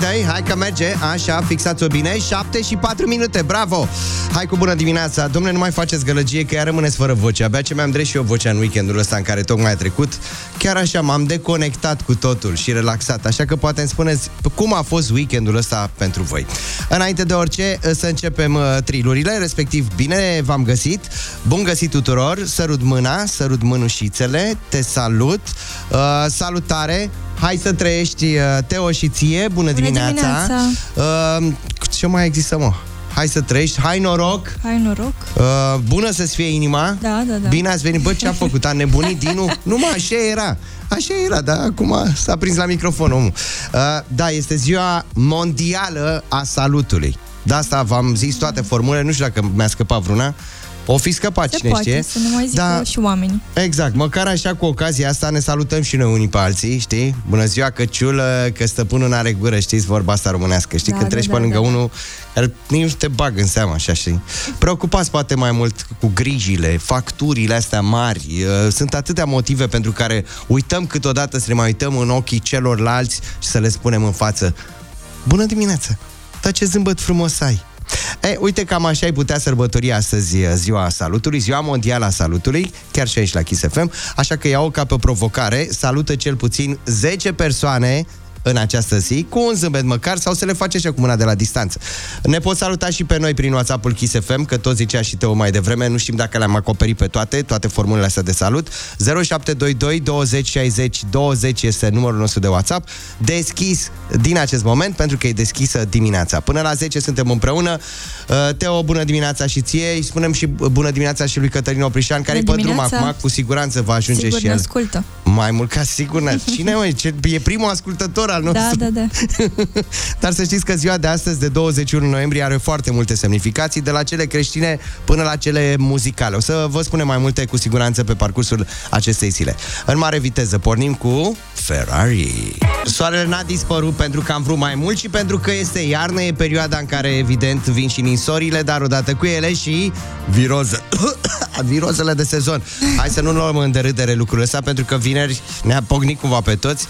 Dai, hai că merge, așa, fixați-o bine, 7 și 4 minute, bravo! Hai cu bună dimineața, dom'le, nu mai faceți gălăgie că iar rămâneți fără voce, abia ce mi-am drept și eu vocea în weekendul ăsta în care tocmai a trecut, chiar așa m-am deconectat cu totul și relaxat, așa că poate îmi spuneți cum a fost weekendul ăsta pentru voi. Înainte de orice, să începem trilurile, respectiv bine v-am găsit, bun găsit tuturor, sărut mâna, sărut mânușițele, te salut, salutare! Hai să trăiești, Teo și ție. Bună dimineața. Ce mai există, mă? Hai să trăiești, hai noroc. Hai noroc. Bună să-ți fie inima. Da. Bine ați venit, bă, ce-a făcut? A nebunit Dinu? Numai așa era. Așa era, dar acum s-a prins la microfon omul. Da, este ziua mondială a salutului. De asta v-am zis toate formulele. Nu știu dacă mi-a scăpat vreuna. O fi scăpat, cine știe. Să nu mai zic și oamenii. Exact, măcar așa cu ocazia asta ne salutăm și noi unii pe alții, știi? Bună ziua, căciulă, că stăpânul n-are gură, știți vorba asta românească, știi? Da, când treci pe lângă unul, nici nu te bag în seama, așa, știi? Preocupați poate mai mult cu grijile, facturile astea mari. Sunt atâtea motive pentru care uităm câteodată să ne mai uităm în ochii celorlalți și să le spunem în față: bună dimineața, dar ce zâmbet frumos ai! E, uite, cam așa ai putea sărbători astăzi ziua salutului, ziua mondială a salutului, chiar și aici la Kiss FM, așa că ia-o ca pe provocare, salută cel puțin 10 persoane în această zi, cu un zâmbet măcar, sau să le faci așa cu mâna de la distanță. Ne poți saluta și pe noi prin WhatsApp-ul Kiss FM, că tot zicea și Teo mai devreme, nu știm dacă le-am acoperit pe toate formulele astea de salut. 0722 20 60 20 este numărul nostru de WhatsApp, DesKiss din acest moment, pentru că e deschisă dimineața. Până la 10 suntem împreună. Teo, bună dimineața și ție, îi spunem și bună dimineața și lui Cătălin Oprișan, care e pe drum acum, cu siguranță va ajunge sigur și el. Ascultă. Mai mult ca sigur, cine mai e primul ascultător. Da. Dar să știți că ziua de astăzi, de 21 noiembrie, are foarte multe semnificații, de la cele creștine până la cele muzicale. O să vă spunem mai multe cu siguranță pe parcursul acestei zile. În mare viteză pornim cu Ferrari. Soarele n-a dispărut pentru că am vrut mai mult și pentru că este iarnă, e perioada în care evident vin și ninsorile, dar odată cu ele și virozele de sezon. Hai să nu luăm în derâdere lucrul ăsta, pentru că vineri ne-a pocnit cumva pe toți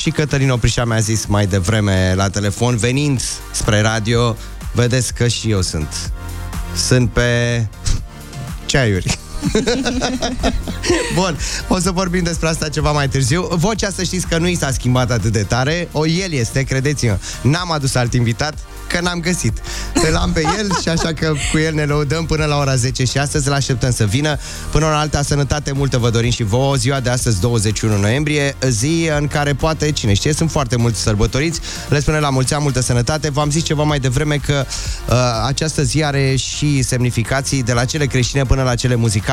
și Cătălin Oprișan mi-a zis mai devreme la telefon, venind spre radio: vedeți că și eu sunt pe ceaiuri. Bun, o să vorbim despre asta ceva mai târziu. Vocea, să știți că nu i s-a schimbat atât de tare. El este, credeți-mă. N-am adus alt invitat, că n-am găsit. Îl am pe el și așa că cu el ne lăudăm până la ora 10 și astăzi îl așteptăm să vină. Până la alta, sănătate multă vă dorim și vouă. Ziua de astăzi, 21 noiembrie, zi în care poate, cine știe, sunt foarte mulți sărbătoriți. Le spune la mulți ani, multă sănătate. V-am zis ceva mai devreme că această zi are și semnificații de la cele creștine până la cele muzicale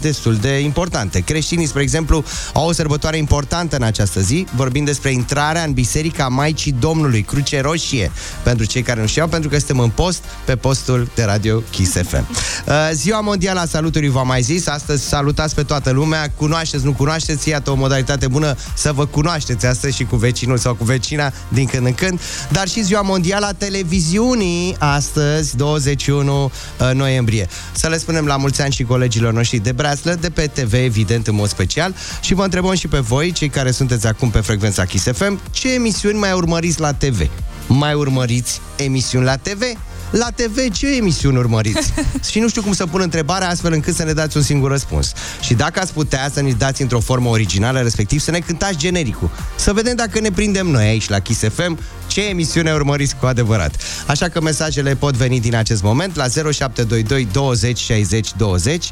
destul de importante. Creștinii, spre exemplu, au o sărbătoare importantă în această zi, vorbind despre intrarea în Biserica Maicii Domnului, Cruce Roșie, pentru cei care nu știau, pentru că suntem în post, pe postul de radio Kiss FM. Ziua mondială a salutului v-am mai zis, astăzi salutați pe toată lumea, cunoașteți, nu cunoașteți, iată o modalitate bună să vă cunoașteți astăzi și cu vecinul sau cu vecina din când în când, dar și ziua mondială a televiziunii astăzi, 21 noiembrie. Să le spunem la mulți ani și colegilor noștri de breaslă, de pe TV, evident, în mod special, și vă întrebăm și pe voi, cei care sunteți acum pe frecvența Kiss FM, ce emisiuni mai urmăriți la TV? Mai urmăriți emisiuni la TV? La TV ce emisiuni urmăriți? Și nu știu cum să pun întrebarea astfel încât să ne dați un singur răspuns. Și dacă ați putea să ne dați într-o formă originală, respectiv să ne cântați genericul. Să vedem dacă ne prindem noi aici la Kiss FM ce emisiune urmăriți cu adevărat. Așa că mesajele pot veni din acest moment la 0722 20 60 20.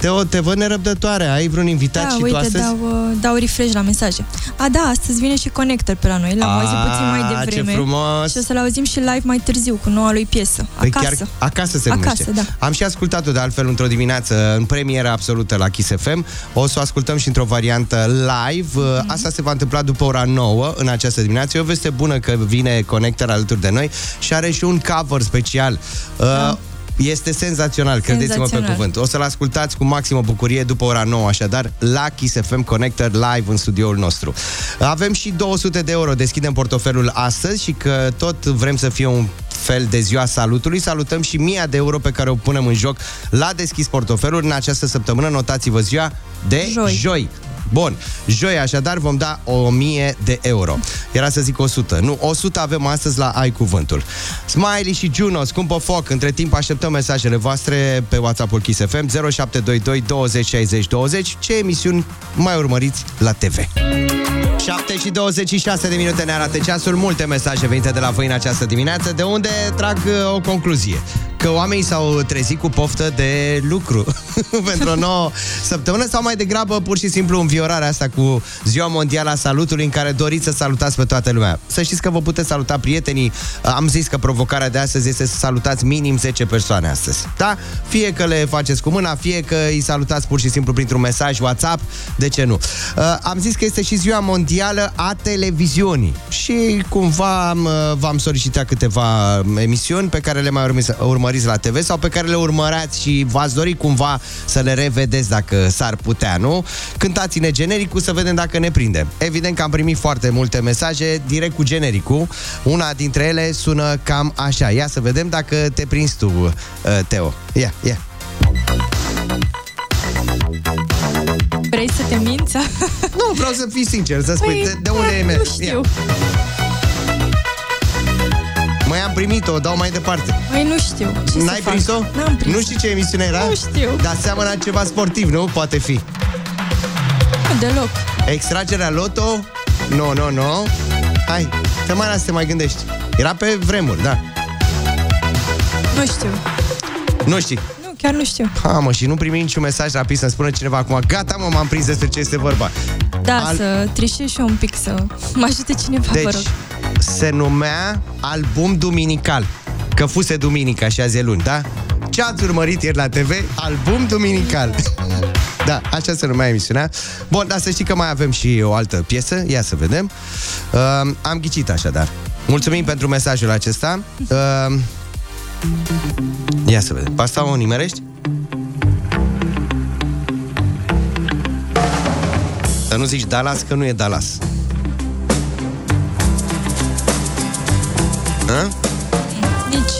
Teo, te văd nerăbdătoare, ai vreun invitat și uite, tu astăzi? Dau refresh la mesaje. Astăzi vine și Connect-R pe la noi, l-am auzit puțin mai devreme. Ce frumos! Și o să-l auzim și live mai târziu, cu noua lui piesă, Acasă. Chiar, Acasă se numește. Da. Am și ascultat-o de altfel într-o dimineață, în premieră absolută la Kiss FM. O să o ascultăm și într-o variantă live. Asta se va întâmpla după ora 9 în această dimineață. E o veste bună că vine Connect-R alături de noi și are și un cover special. Este senzațional, credeți-mă pe cuvânt. O să-l ascultați cu maximă bucurie după ora 9, așadar, la Kiss FM Connect-R live în studioul nostru. Avem și 200 de euro, deschidem portofelul astăzi și că tot vrem să fie un fel de ziua salutului. Salutăm și 1000 de euro pe care o punem în joc la DesKiss Portofeluri în această săptămână. Notați-vă ziua de joi. Bun, joi așadar vom da 1000 de euro. Era să zic 100, nu, 100 avem astăzi la Ai Cuvântul. Smiley și Juno, Scumpă Foc. Între timp așteptăm mesajele voastre pe WhatsApp-ul Kiss FM 0722 20 60 20. Ce emisiuni mai urmăriți la TV? 7 și 26 de minute ne arată ceasul. Multe mesaje venite de la voi în această dimineață, de unde trag o concluzie că oamenii s-au trezit cu poftă de lucru pentru o nouă săptămână, sau mai degrabă pur și simplu înviorarea asta cu Ziua Mondială a Salutului, în care doriți să salutați pe toată lumea. Să știți că vă puteți saluta prietenii. Am zis că provocarea de astăzi este să salutați minim 10 persoane astăzi. Da? Fie că le faceți cu mâna, fie că îi salutați pur și simplu printr-un mesaj WhatsApp, de ce nu? Am zis că este și Ziua Mondială a Televiziunii și cumva v-am solicitat câteva emisiuni pe care le mai urmăriți la TV sau pe care le urmărați și v-ați dori cumva să le revedeți dacă s-ar putea, nu? Cântați-ne genericul să vedem dacă ne prindem. Evident că am primit foarte multe mesaje direct cu genericul. Una dintre ele sună cam așa. Ia să vedem dacă te prinzi tu, Teo. Ia. Vrei să te minți? Nu, vreau să fii sincer, să spui de unde e mers. Nu știu. Mai am primit-o, o dau mai departe. Nu știu. Ce n-ai prins-o? N-am prins. Nu știi ce emisiune era? Nu știu. Dar seamănă ceva sportiv, nu? Poate fi. Deloc. Extragerea Loto? No. Hai, te mai las să te mai gândești. Era pe vremuri, da. Nu știu. Chiar nu știu. Ha, mă, și nu primim niciun mesaj rapid să-mi spună cineva acum: gata, mă, m-am prins despre ce este vorba. Da, să trișez și eu un pic, să mă ajute cineva, deci, vă rog. Se numea Album Duminical, că fuse duminica și azi e luni, da? Ce ați urmărit ieri la TV? Album Duminical. Da, așa se numea emisiunea. Bun, dar să știi că mai avem și o altă piesă. Ia să vedem. Am ghicit așadar. Mulțumim pentru mesajul acesta. Ia să vedem. Pe asta o nimerești? Să nu zici Dallas, că nu e Dallas. Hă? Nici.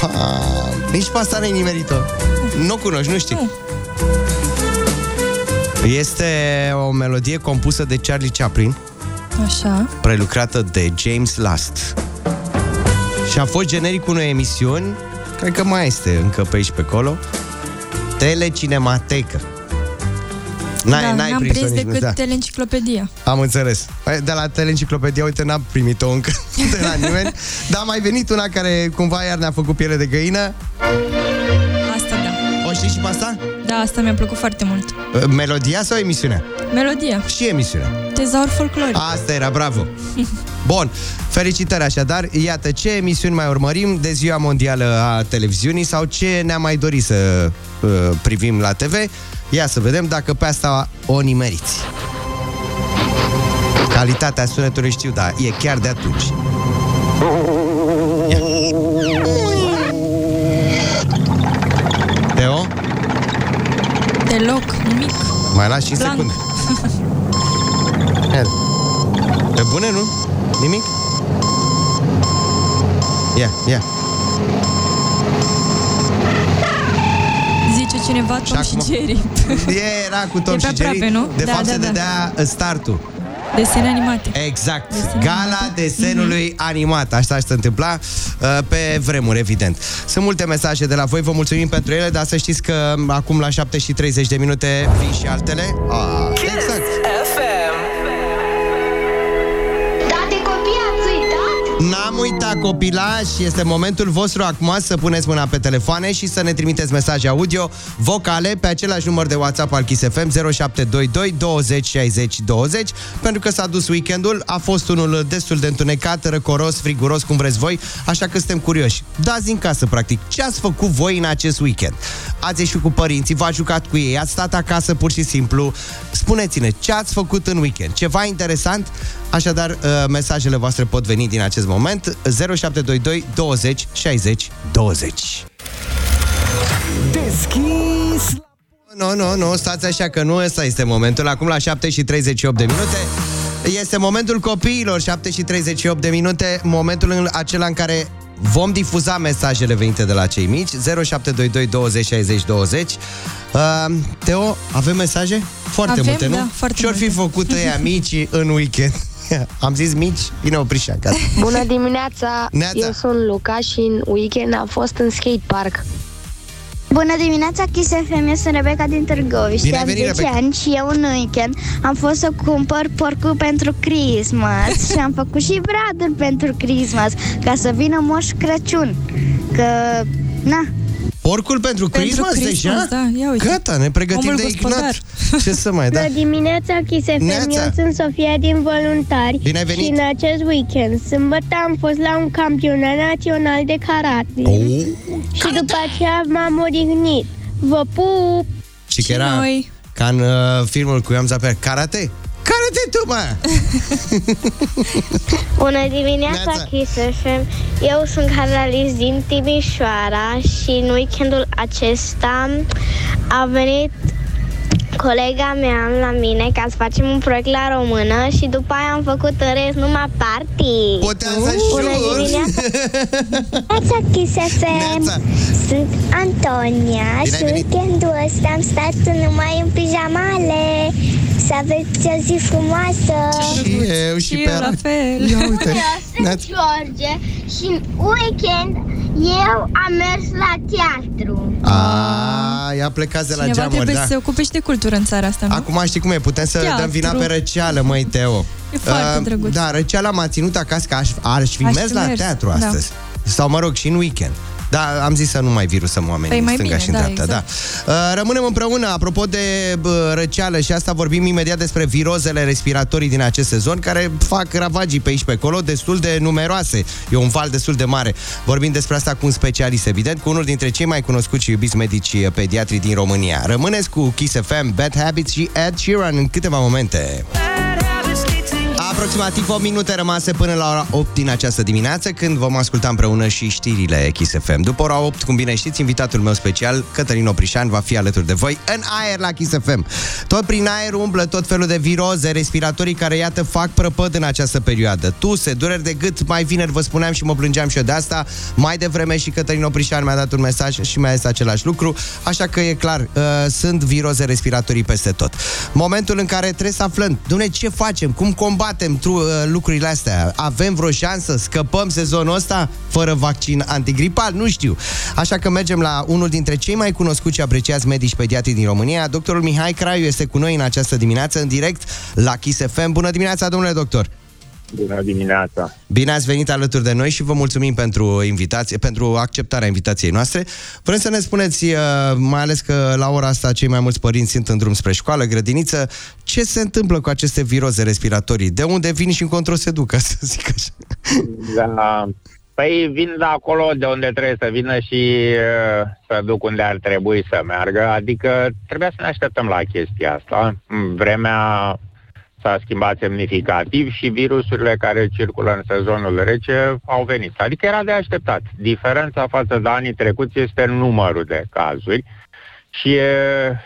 Pa, nici pe asta n-ai nimerit-o. Nu o cunoști, nu știi. Este o melodie compusă de Charlie Chaplin. Așa. Prelucrată de James Last. Și a fost genericul unei emisiuni, cred că mai este încă pe aici pe acolo, Telecinematecă. N-am prins decât Teleenciclopedia. Am înțeles. De la Teleenciclopedia, uite, n-am primit-o încă de la nimeni. Dar a mai venit una care cumva iar ne-a făcut piele de găină. Asta da. O știi și pe asta? Da, asta mi-a plăcut foarte mult. Melodia sau emisiunea? Melodia. Și emisiunea? Tezaur folcloric. Asta era, bravo. Bun, felicitări așadar. Iată ce emisiuni mai urmărim de Ziua Mondială a Televiziunii sau ce ne-am mai dorit să privim la TV. Ia să vedem dacă pe asta o nimeriți. Calitatea sunetului știu, dar e chiar de atunci. Ia. Teo? Deloc, nimic. Mai las 5 secunde. Pe bune, nu? Nimic? Ia. Zice cineva Tom și Jerry. Era cu Tom și Jerry. Aproape, de fapt se dădea startul. Desene animate. Exact. Gala desenului animat. Așa se întâmpla pe vremuri, evident. Sunt multe mesaje de la voi, vă mulțumim pentru ele, dar să știți că acum la 7:30 de minute vin și altele. Exact. N-am uitat, copilași, este momentul vostru acum să puneți mâna pe telefoane și să ne trimiteți mesaje audio, vocale, pe același număr de WhatsApp al Kiss FM 0722 20 60 20, pentru că s-a dus weekendul, a fost unul destul de întunecat, răcoros, friguros, cum vreți voi, așa că suntem curioși. Dați din casă, practic, ce ați făcut voi în acest weekend? Ați ieșit cu părinții, v-ați jucat cu ei, ați stat acasă pur și simplu. Spuneți-ne, ce ați făcut în weekend? Ceva interesant? Așadar, mesajele voastre pot veni din acest moment. 0722 20 60 20. DesKiss. Nu, stați așa că nu ăsta este momentul. Acum la 7:38 de minute este momentul copiilor. 7:38 de minute, momentul acela în care Vom difuza mesajele venite de la cei mici. 0722 20 60 20. Teo, avem mesaje? Foarte avem, multe, nu? Da, foarte. Ce-or fi făcut ăia micii în weekend? Am zis mici, bine Oprișa acasă. Bună dimineața, eu sunt Luca și în weekend am fost în skatepark. Bună dimineața, Kiss FM, eu sunt Rebecca din Târgoviște. Bine ai venit, Rebecca. Am 10 ani și eu în weekend am fost să cumpăr porcul pentru Christmas și am făcut și bradul pentru Christmas, ca să vină Moș Crăciun. Că, na... Porcul pentru Christmas deja? Da, ia uite. Gata, ne pregătim omul de Ignat. Ce să mai, da? Bună dimineața, Kiss FM, eu sunt Sofia din Voluntari. Bine ai venit. Și în acest weekend, sâmbătă, am fost la un campionat național de karate. Oh. Și Canta. După aceea m-am odihnit. Vă pup! Și că era noi. Ca în filmul cu Iamza pe karate? Karate tu, mă! Bună dimineața, Kiss FM. Eu sunt Carlalis din Timișoara și în weekendul acesta a venit colega mea la mine ca să facem un proiect la română și după aia am făcut în rest numai party. Bună dimineața! Neața, Kiss FM! Sunt Antonia. Bine și weekendul ăsta am stat numai în pijamale. Să aveți o zi frumoasă. Și eu și pe la fel. Ia uite. Eu sunt George și în weekend eu am mers la teatru. A, ia plecați de la geamuri, da. Cineva trebuie să se ocupe și de cultură în țara asta, nu? Acum știi cum e, putem să teatru. Dăm vina pe răceală, măi, Teo. E foarte drăguț. Da, răceala m-a ținut acasă că aș fi mers la teatru astăzi. Da. Sau, mă rog, și în weekend. Da, am zis să nu mai virusăm oamenii în stânga și în dreapta. Da, exact. Da. Rămânem împreună. Apropo de răceală și asta, vorbim imediat despre virozele respiratorii din acest sezon, care fac ravagii pe aici pe acolo, destul de numeroase. E un val destul de mare. Vorbim despre asta cu un specialist, evident, cu unul dintre cei mai cunoscuți și iubiți medici pediatri din România. Rămâneți cu Kiss FM, Bad Habits și Ed Sheeran în câteva momente. Aproximativ 8 minute rămase până la ora 8 din această dimineață, când vom asculta împreună și știrile Kiss FM. După ora 8, cum bine știți, invitatul meu special, Cătălin Oprișan, va fi alături de voi în aer la Kiss FM. Tot prin aer umblă tot felul de viroze respiratorii care, iată, fac prăpăd în această perioadă. Tuse, dureri de gât, mai vineri vă spuneam și mă plângeam și eu de asta. Mai devreme și Cătălin Oprișan mi-a dat un mesaj și mi-a zis același lucru, așa că e clar, sunt viroze respiratorii peste tot. Momentul în care trebuie să aflăm, Doamne, ce facem, cum combatem lucrurile astea. Avem vreo șansă? Scăpăm sezonul ăsta fără vaccin antigripal? Nu știu. Așa că mergem la unul dintre cei mai cunoscuți și apreciați medici pediatri din România. Doctorul Mihai Craiu este cu noi în această dimineață, în direct la Kiss FM. Bună dimineața, domnule doctor! Bună dimineața! Bine ați venit alături de noi și vă mulțumim pentru invitație, pentru acceptarea invitației noastre. Vrem să ne spuneți, mai ales că la ora asta cei mai mulți părinți sunt în drum spre școală, grădiniță, ce se întâmplă cu aceste viroze respiratorii? De unde vin și încotro se duc, ca să zic așa? Da. Păi vin de acolo de unde trebuie să vină și să duc unde ar trebui să meargă. Adică trebuia să ne așteptăm la chestia asta. Vremea s-a schimbat semnificativ și virusurile care circulă în sezonul rece au venit. Adică era de așteptat. Diferența față de anii trecuți este numărul de cazuri și e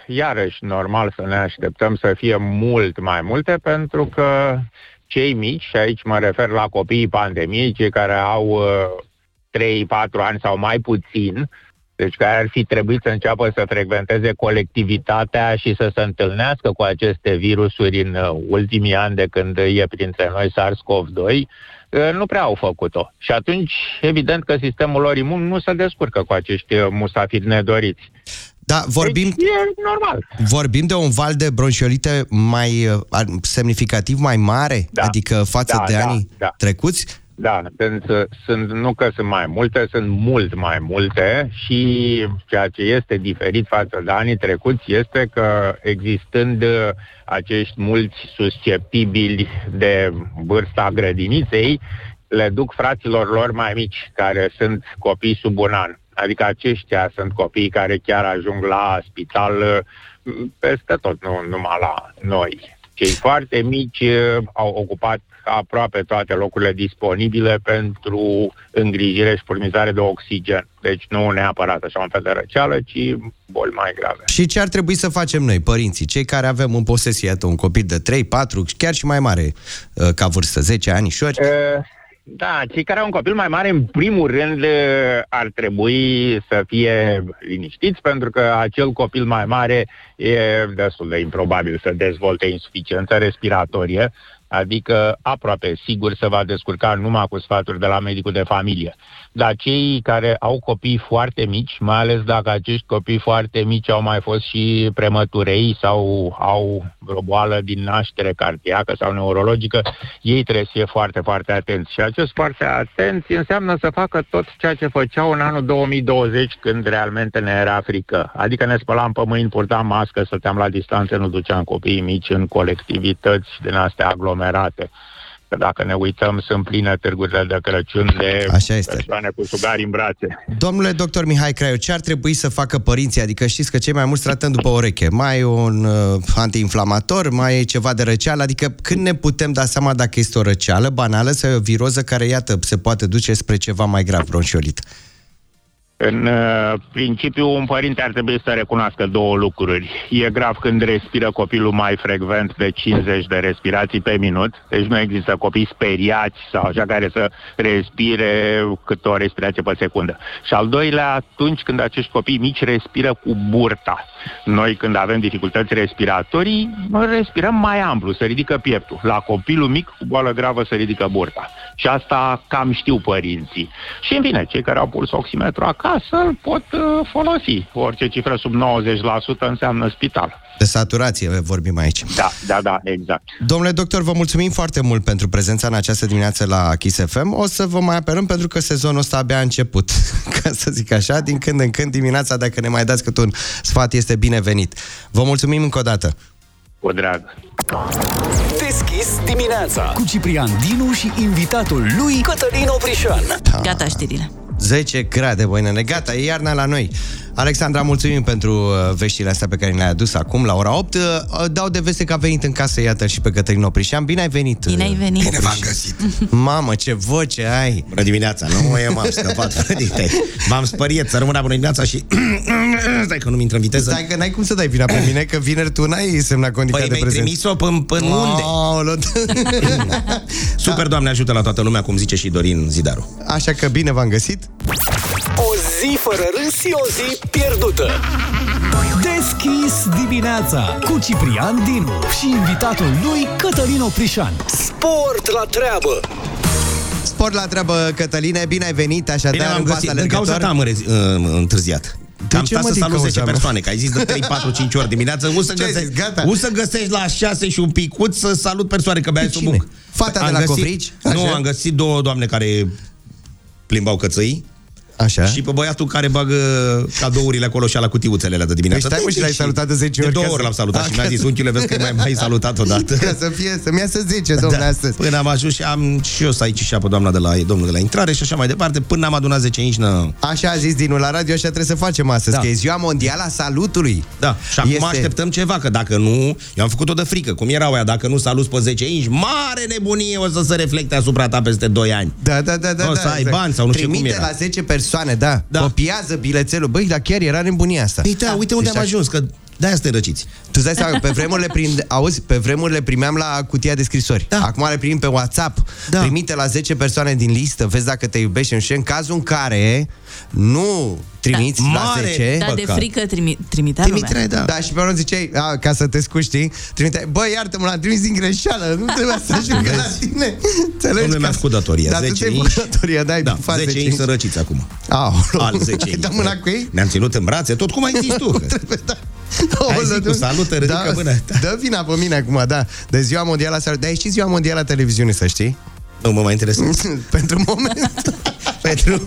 iarăși normal să ne așteptăm să fie mult mai multe, pentru că cei mici, și aici mă refer la copiii pandemiei, cei care au 3-4 ani sau mai puțin, deci care ar fi trebuit să înceapă să frecventeze colectivitatea și să se întâlnească cu aceste virusuri în ultimii ani de când e printre noi SARS-CoV-2, nu prea au făcut-o. Și atunci, evident că sistemul lor imun nu se descurcă cu acești musafiri nedoriți. Da, vorbim, deci e normal. Vorbim de un val de bronșiolite mai semnificativ mai mare, da, adică față de anii trecuți? Da, nu că sunt mai multe, sunt mult mai multe și ceea ce este diferit față de anii trecuți este că existând acești mulți susceptibili de vârsta grădiniței, le duc fraților lor mai mici, care sunt copii sub un an. Adică aceștia sunt copiii care chiar ajung la spital peste tot, nu numai la noi. Cei foarte mici au ocupat aproape toate locurile disponibile pentru îngrijire și furnizare de oxigen. Deci nu neapărat așa un fel de răceală, ci boli mai grave. Și ce ar trebui să facem noi, părinții, cei care avem în posesie un copil de 3, 4, chiar și mai mare ca vârstă, 10 ani? Da, cei care au un copil mai mare, în primul rând, ar trebui să fie liniștiți, pentru că acel copil mai mare e destul de improbabil să dezvolte insuficiență respiratorie, adică aproape sigur se va descurca numai cu sfaturi de la medicul de familie. Dar cei care au copii foarte mici, mai ales dacă acești copii foarte mici au mai fost și premăturei sau au vreo boală din naștere cardiacă sau neurologică, ei trebuie să fie foarte, foarte atenți. Și acest foarte atenți înseamnă să facă tot ceea ce făceau în anul 2020, când realmente ne era frică. Adică ne spălam pe mâini, purtam mască, stăteam la distanță, nu duceam copiii mici în colectivități din astea aglomerate. Că dacă ne uităm, sunt pline târgurile de Crăciun de persoane cu sugari în brațe. Domnule doctor Mihai Craiu, ce ar trebui să facă părinții? Adică știți că cei mai mulți tratăm după ureche. Mai e un antiinflamator, mai e ceva de răceală. Adică când ne putem da seama dacă este o răceală banală sau o viroză care, iată, se poate duce spre ceva mai grav, bronșiolit? În principiu, un părinte ar trebui să recunoască două lucruri. E grav când respiră copilul mai frecvent de 50 de respirații pe minut, deci nu există copii speriați sau așa care să respire câte o respirație pe secundă. Și al doilea, atunci când acești copii mici respiră cu burta. Noi, când avem dificultăți respiratorii, respirăm mai amplu, se ridică pieptul. La copilul mic, cu boală gravă, se ridică burta. Și asta cam știu părinții. Și, în fine, cei care au puls oximetru acasă, să-l pot folosi. Orice cifră sub 90% înseamnă spital. De saturație vorbim aici. Da, da, da, exact. Domnule doctor, vă mulțumim foarte mult pentru prezența în această dimineață la Kiss FM. O să vă mai apelăm pentru că sezonul ăsta abia a început, ca să zic așa, din când în când dimineața, dacă ne mai dați cât un sfat, este binevenit. Vă mulțumim încă o dată. Cu drag. DesKiss dimineața cu Ciprian Dinu și invitatul lui Cătălin Oprișan. Da. Gata știrile. 10 grade, băi nene, gata, e iarna la noi. Alexandra, mulțumim pentru veștile astea pe care le-ai adus acum la ora 8. Dau de veste că a venit în casă, iată, și pe Cătălin Oprișan. Bine ai venit! Bine ai venit! Bine v-am găsit! Mamă, ce voce ai! Bună dimineața! Nu, eu m-am scăpat, frădite! M-am spăriet, să rămână bună dimineața și... Stai că nu-mi intră în viteză! Stai că n-ai cum să dai vina pe mine, că vineri tu n-ai semnat condiția de prezent. Păi mi-ai trimis-o până unde? Super, Doamne ajută la toată lumea, cum zice și Dorin Zidaru. Așa că bine v-am găsit! O zi fără râs și o zi pierdută. DesKiss dimineața cu Ciprian Dinu și invitatul lui Cătălin Oprișan. Sport la treabă. Sport la treabă, Cătăline, bine ai venit, așadar. Bine am găsit, din cauza ta am întârziat. Am stat să salut 10 persoane, că ai zis de 3, 4, 5 ori dimineață. O să găsești la 6 și un picuț să salut persoane, că mi-ai subuc. Fata de la Covrici? Nu, am găsit două doamne care plimbau cățăi. Așa. Și pe băiatul care bagă cadourile acolo și ala cutiuțele alea de dimineață. Deci, și l-ai salutat de 10 ori. De 2 ori l-am salutat și mi-a zis, unchiule, vezi că mai salutat odată. Ca să fie, să-mi iasă 10, domnule, astăzi. Până am ajuns și am și eu să aici și pe doamna de la, domnul de la intrare și așa mai departe, până am adunat 10 inci. Așa a zis Dinul la radio, așa trebuie să facem astăzi, da, că e ziua mondială a salutului. Da. Și acum așteptăm ceva, că dacă nu, eu am făcut-o de frică. Cum erau aia, dacă nu saluți pe 10 inci, mare nebunie o să se reflecte asupra ta peste 2 ani. Da, da, da, da. O să ai bani sau nu știu cum era. La 10 persoane, da, da, copiază bilețelul. Băi, dar chiar era nebunia asta. Păi da, uite unde deci am ajuns, că de-aia suntem răciți. Tu dai seama, pe vremurile, auzi, pe vremurile primeam la cutia de scrisori. Da. Acum le primim pe WhatsApp. Da. Primite la 10 persoane din listă, vezi dacă te iubești, nu știu, în cazul în care nu trimiți la 10. Da, de frică trimitea lumea. Da, și pe urmă ziceai, ca să te scuși, știi, trimiteai, băi, iartă-mă, l-am trimis din greșeală, nu trebuia să ajungă la tine. Domnule, mi-a făcut datoria. Da, 10 inci. Da, 10 inci sunt răciți acum. Al 10 inci. Ne-am ținut în brațe, tot cum ai zis tu. Ai zis tu, salută, ridică mâna. Dă vina pe mine acum, da. De ziua mondială a salutului. Dar e și ziua mondială a televiziunii, să știi. Nu mă mai interesează. Pentru moment. Pentru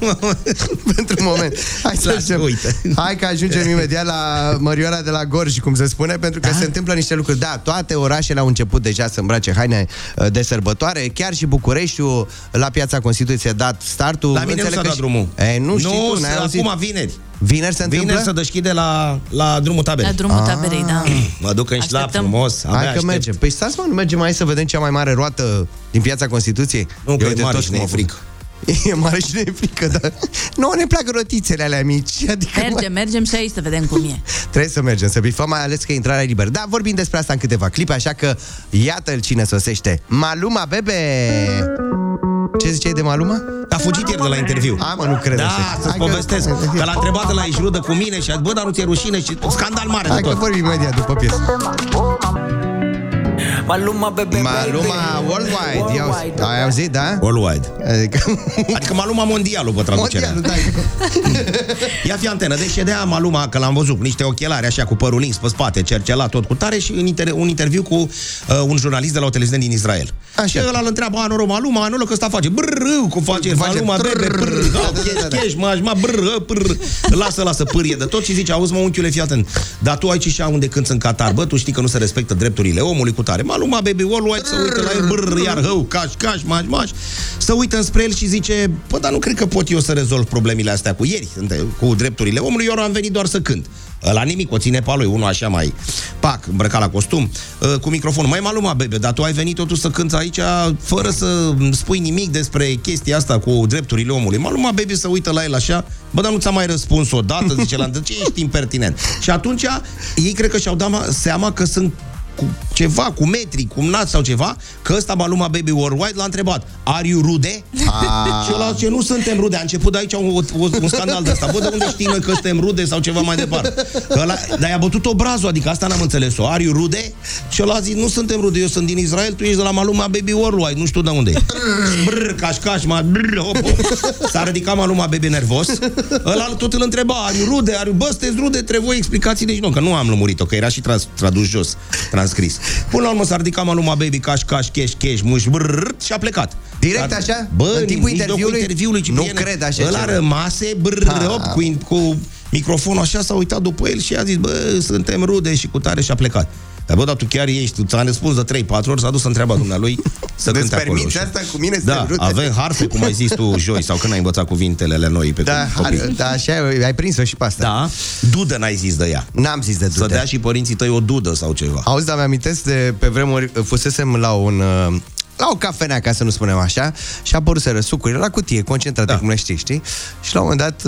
moment. Hai să ajungem. Hai că ajungem imediat la Mărioara de la Gorj, cum se spune, pentru că se întâmplă niște lucruri. Da, toate orașele au început deja să îmbrace haine de sărbătoare. Chiar și Bucureștiul, la Piața Constituției, a dat startul. La mine nu s-a dat drumul. Nu știu tu, n-ai auzit. Acum vineri. Vineri se întâmplă? Vineri se deschide la Drumul Taberei. La Drumul Taberei, da. Mă duc în șlap frumos. Hai că mergem. Păi stați, mă, nu mergem mai să vedem cea mai mare roată din Piața Constituției? Nu, că e mare și ne-e frică. E mare și ne-e frică, dar... Nu, ne plac rotițele alea mici. Adică mergem și aici să vedem cum e. Trebuie să mergem, să bifăm, mai ales că intrarea e liberă. Da, vorbim despre asta în câteva clipe, așa că iată-l cine sosește. Maluma, bebe! Ce ziceai de Maluma? A fugit ieri de la interviu. A, mă, nu cred. Da, să-ți povestesc. Că l-a întrebat de la Ijrudă cu mine și a zis, bă, dar nu ți-e rușine? Și scandal mare. Hai că vorbim imediat după piesă. Maluma Worldwide. Ai auzit, da? Worldwide. Adică Maluma mondialul, pe traducere. Ia fi antenă. Deci ședea Maluma, că l-am văzut, niște ochelari așa cu părul lins pe spate, cercelat tot cu tare, și un interviu cu un jurnalist de la o televiziune din Israel. Și ăla îl întreabă, anoro Maluma, anoro că ăsta face brrr, cum face Maluma, bebe, brrr, cheș, mă, brrr, brrr, lasă pârie de tot și zice, auzi mă, unchiule, fii atent, dar tu aici și unde cânți în Qatar, bă, tu știi că nu se respectă drepturile omului cu tare. Maluma, baby, worldwide, să uită la el, brr, iar hău, caș, maș, să uită înspre el și zice, bă, dar nu cred că pot eu să rezolv problemele astea cu ieri, cu drepturile omului, eu am venit doar să cânt. Ăla nimic, o ține pe lui, unul așa mai pac, îmbrăcat la costum, cu microfonul. Mai Maluma, baby, dar tu ai venit totuși să cânți aici fără să spui nimic despre chestia asta cu drepturile omului. Maluma, baby, să uită la el așa, bă, dar nu ți-a mai răspuns odată, zice la ce ești impertinent. Și atunci ei cred că și-au dat seama că sunt cu ceva, cu metri, cu naț sau ceva, că ăsta Maluma Baby Worldwide l-a întrebat, are you rude? Și ăla zice, nu suntem rude. A început de aici un scandal de ăsta. Bă, de unde știi noi că suntem rude sau ceva mai departe? Dar i-a bătut obrazul, adică asta n-am înțeles-o. Are you rude? Și ăla zice, nu suntem rude, eu sunt din Israel, tu ești de la Maluma Baby Worldwide, nu știu de unde e. Brr, caș, mă, brr, hop. S-a ridicat Maluma Baby nervos. Ăla tot îl întreba, are you rude? Bă, sunteți rude, trebuie explicații, deci nu, că nu am lămurit-o, că era și tradus jos. Transcris. Până la urmă s-a ridicat Maluma Baby, caș, cheș, muș, brrr, și a plecat. Direct așa? Bă, în timpul interviului Ciprian, nu cred așa. Ăla rămase, brrr, cu microfonul așa, s-a uitat după el și a zis, bă, suntem rude și cu tare, și a plecat. Bă, dar tu chiar ești, ți-am răspuns de 3-4 ori, s-a dus să întreabă dumnealui să cânte acolo. Îți permiți asta cu mine? Da, avem harfe, cum ai zis tu joi, sau când ai învățat cuvintele noi pe copii. Da, așa, ai prins-o și pe asta. Da, dudă n-ai zis de ea. N-am zis de dudă. Să dea și părinții tăi o dudă sau ceva. Auzi, dar mi-amintesc de pe vremuri, fusesem la o cafenea, ca să nu spunem așa, și apăruseră sucurile la cutie, concentrate, cum le știi? Și la un moment dat,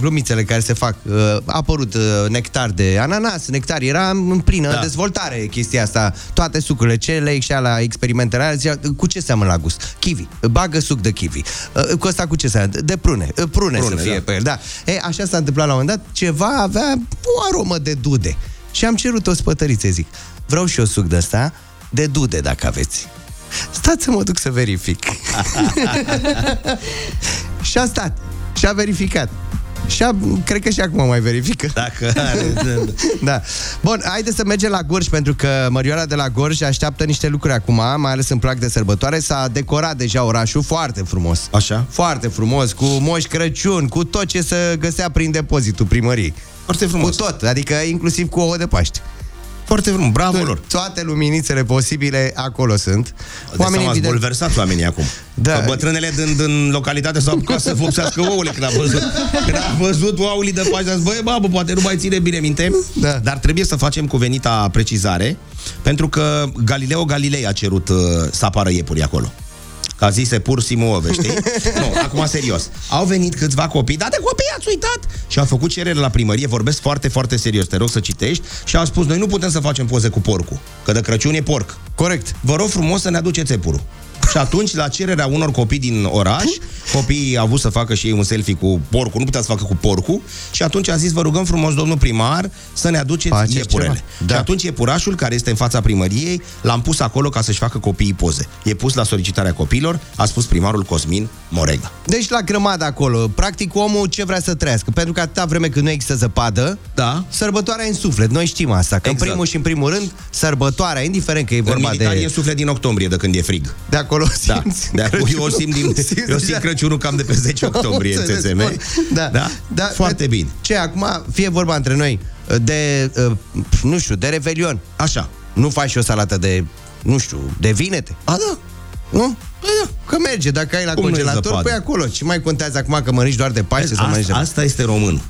glumițele care se fac, a apărut nectar de ananas, nectar, era în plină dezvoltare chestia asta, toate sucurile, cele și la experimentele alea, zicea, cu ce seamănă la gust? Kiwi, bagă suc de kiwi. Cu ăsta cu ce seamănă? De prune. Prune să fie pe el, da. Ei, așa s-a întâmplat la un moment dat, ceva avea o aromă de dude. Și am cerut o spătăriță, zic, vreau și eu suc de ăsta, de dude, dacă aveți. Stați să mă duc să verific. Și a stat, și a verificat. Cred că și acum mai verifică. Dacă are. Da. Bun, haideți să mergem la Gorj, pentru că Mărioara de la Gorj așteaptă niște lucruri acum, mai ales în prag de sărbătoare. S-a decorat deja orașul foarte frumos. Așa? Foarte frumos, cu Moș Crăciun, cu tot ce se găsea prin depozitul primăriei. Foarte frumos. Cu tot, adică inclusiv cu ouă de Paște. Foarte frumos, bravo lor. Toate luminițele posibile acolo sunt. Oamenii s-au bulversat oamenii acum. Da. Că bătrânele din localitate s-au apucat să vopsească ouăle când a văzut. Când a văzut ouăle de Paște, a zis, băi, babă, poate nu mai ține bine minte. Da. Dar trebuie să facem cuvenita precizare, pentru că Galileo Galilei a cerut să apară iepuri acolo. Că a zis, e pur simuove, știi? Nu, acum serios. Au venit câțiva copii, dar de copii ați uitat! Și au făcut cerere la primărie, vorbesc foarte, foarte serios, te rog să citești, și au spus, noi nu putem să facem poze cu porcul, că de Crăciun e porc. Corect. Vă rog frumos să ne aduceți iepurul. Și atunci, la cererea unor copii din oraș, copiii au avut să facă și ei un selfie cu porcul, nu putea să facă cu porcul, și atunci a zis, vă rugăm frumos, domnul primar, să ne aduceți iepurele. Da. Și atunci iepurașul, care este în fața primăriei, l-am pus acolo ca să-și facă copiii poze. E pus la solicitarea copiilor, a spus primarul Cosmin Morega. Deci la grămadă acolo, practic omul ce vrea să trăiască, pentru că atâta vreme când nu există zăpadă, sărbătoarea e în suflet. Noi știm asta, că în primul și în primul rând, sărbătoarea, indiferent că e vorba de e în suflet din octombrie, de când e frig. De acolo simți. Da. Eu simt Crăciunul cam de pe 10 octombrie în CSM. Da. Foarte bine. Ce, acum, fie vorba între noi de, nu știu, de Revelion. Așa. Nu faci și o salată de, nu știu, de vinete. A, da. Nu? Da. Că merge, dacă ai la congelator, păi acolo. Ce mai contează acum că mănânci doar de Paște? Asta este român.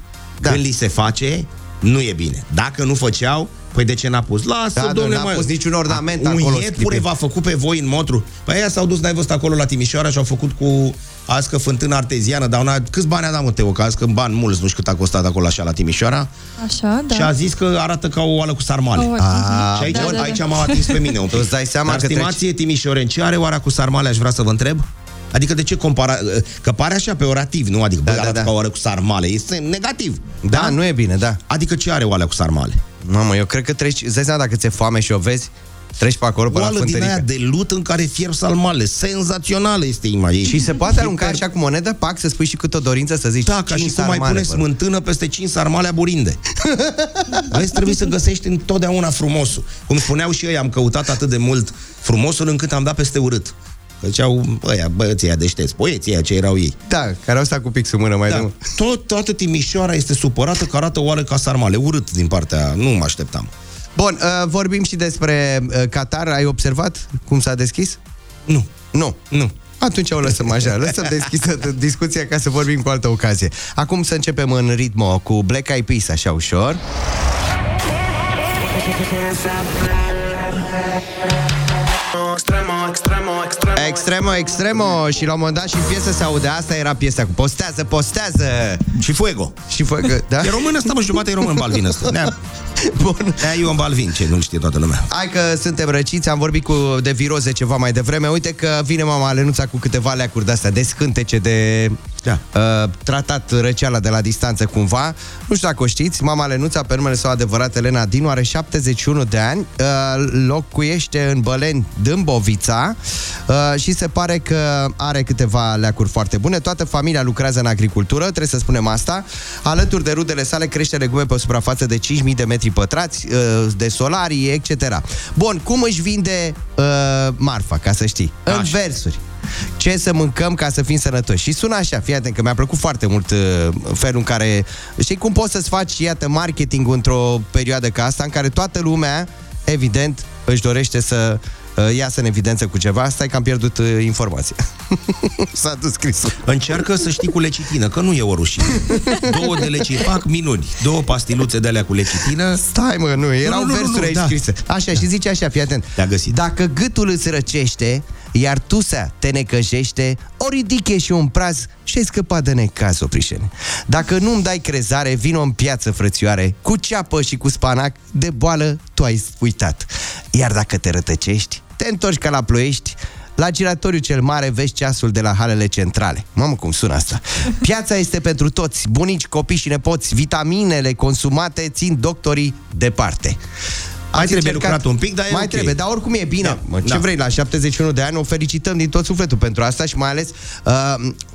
Când li se face, nu e bine. Dacă nu făceau, păi de ce n-a pus? Lasă, domnule, n-a pus niciun ornament acolo. Un iepure v-a făcut pe voi în Motru. Păi aia s-au dus, n-ai văzut acolo la Timișoara și au făcut cu ască fântână arteziană, dar câți bani a dat, mă, Teo, că ască în bani mulți, nu știu cât a costat acolo așa la Timișoara. Așa, da. Și a zis că arată ca o oală cu sarmale. Și aici m-au atins pe mine un pic. Îți dai seama că, stimație timișoreni, ce are oara cu sarmale, aș vrea să vă întreb? Adică de ce compara... Că pare așa peorativ, nu? Adică, da. Ca oalea cu sarmale. Este negativ. Da, da, nu e bine, da. Adică ce are oalea cu sarmale? Mamă, eu cred că treci... Îți dai seama dacă ți-e foame și o vezi, treci pe acolo, pe la fântărică. Oală din aia de lut în care fierb sarmale. Senzațională este imaginea. Și se poate arunca așa cu monedă, pac, să spui și cât o dorință să zici. Da, ca și cum mai pune smântână peste 5 sarmale aburinde. Vezi, trebuie să găsești întotdeauna frumosul. Cum spuneau și ei, am căutat atât de mult frumosul încât am dat peste urât. Făceau ăia, băieții aia deșteți, poeții aia ce erau ei. Da, care au stat cu pixul în mână mai demult. Toată Timișoara este supărată că arată oală ca sarmale. Urât din partea, nu mă așteptam. Bun, vorbim și despre Qatar. Ai observat cum s-a deschis? Nu. Atunci o lăsăm așa, lăsăm deschisă discuția ca să vorbim cu altă ocazie. Acum să începem în ritmo cu Black Eyed Peas, așa ușor. Extremo. Și la un moment dat și în piesă se aude. Asta era piesa cu postează. Și Fuego. Da? E român ăsta, mă, jumate e român, Balvin ăsta. Bun. E Ion Balvin, ce nu știe toată lumea. Hai că suntem răciți, am vorbit de viroze ceva mai devreme. Uite că vine mama Lenuța cu câteva leacuri de-astea, de scântece, de... Da. Tratat răceala de la distanță cumva. Nu știu dacă o știți, mama Lenuța, pe numele său adevărat Elena Dinu, are 71 de ani, locuiește în Băleni, Dâmbovița, și se pare că are câteva leacuri foarte bune. Toată familia lucrează în agricultură, trebuie să spunem asta. Alături de rudele sale crește legume pe o suprafață de 5.000 de metri pătrați, de solarii, etc. Bun, cum își vinde marfa, ca să știi? În versuri. Ce să mâncăm ca să fim sănătoși. Și sună așa, fii atent, că mi-a plăcut foarte mult felul în care... Știi cum poți să-ți faci, iată, marketing într-o perioadă ca asta, în care toată lumea, evident, își dorește să iasă în evidență cu ceva. Stai că am pierdut informația. S-a dus scrisul. Încearcă să știi cu lecitină, că nu e o rușine. 2 de leci fac minuni. 2 pastiluțe de alea cu lecitină. Stai, mă, nu, erau versuri aici scrise. Așa, și zice așa, fii atent. Dacă gâtul îți răcește, iar tusea te necăjește, o ridiche și un praz și-ai scăpat de necaz, Oprișeni. Dacă nu-mi dai crezare, vino în piață, frățioare, cu ceapă și cu spanac, de boală tu ai uitat. Iar dacă te rătăcești, te întorci ca la Ploiești, la Giratoriu cel Mare vezi ceasul de la halele centrale. Mamă, cum sună asta! Piața este pentru toți, bunici, copii și nepoți, vitaminele consumate țin doctorii departe. Mai trebuie lucrat un pic, dar e mai okay. Trebuie, dar oricum e bine. Da, mă, ce vrei, la 71 de ani o felicităm din tot sufletul pentru asta și mai ales,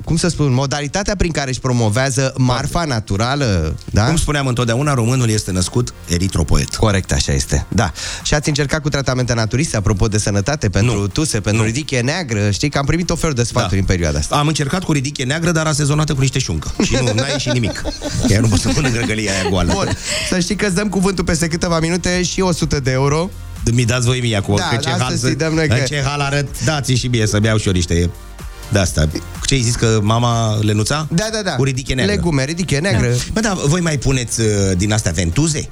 cum să spun, modalitatea prin care își promovează marfa naturală. Da? Cum spuneam întotdeauna, românul este născut eritropoet. Corect, așa este. Da. Și ați încercat cu tratamente naturiste, apropo de sănătate, pentru tuse, pentru ridichie neagră. Știi că am primit o fel de sfaturi în perioada asta. Am încercat cu ridichie neagră, dar asezonată cu niște șuncă. Și nu n-a ieșit nimic. Chiar nu pot să pun în grăgălia aia goală. Bun, să știi că îți dăm cuvântul peste câteva minute și 100 de euro. Mi dați voi mie acum, da, ce hal arăt, dați și mie să-mi iau și eu niște de asta. Ce ai zis că mama Lenuța? Da. Cu ridiche neagră. Legume, ridiche neagră. Da. Bă, da, voi mai puneți din astea ventuze?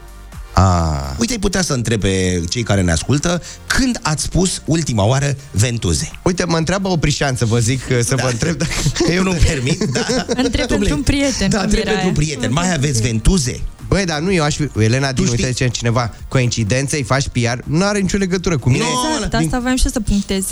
Uite, ai putea să întrebe cei care ne ascultă când ați spus ultima oară ventuze. Uite, mă întreabă Oprișan să vă zic, să vă întreb dacă... Eu nu-mi permit, Întreb pentru un prieten. Da, întreb pentru un prieten. Mai aveți ventuze? Băi, dar nu, eu aș fi... Elena, din uite ce cineva, coincidență, îi faci PR, nu are nicio legătură cu mine. Exact, asta voiam și eu să punctez.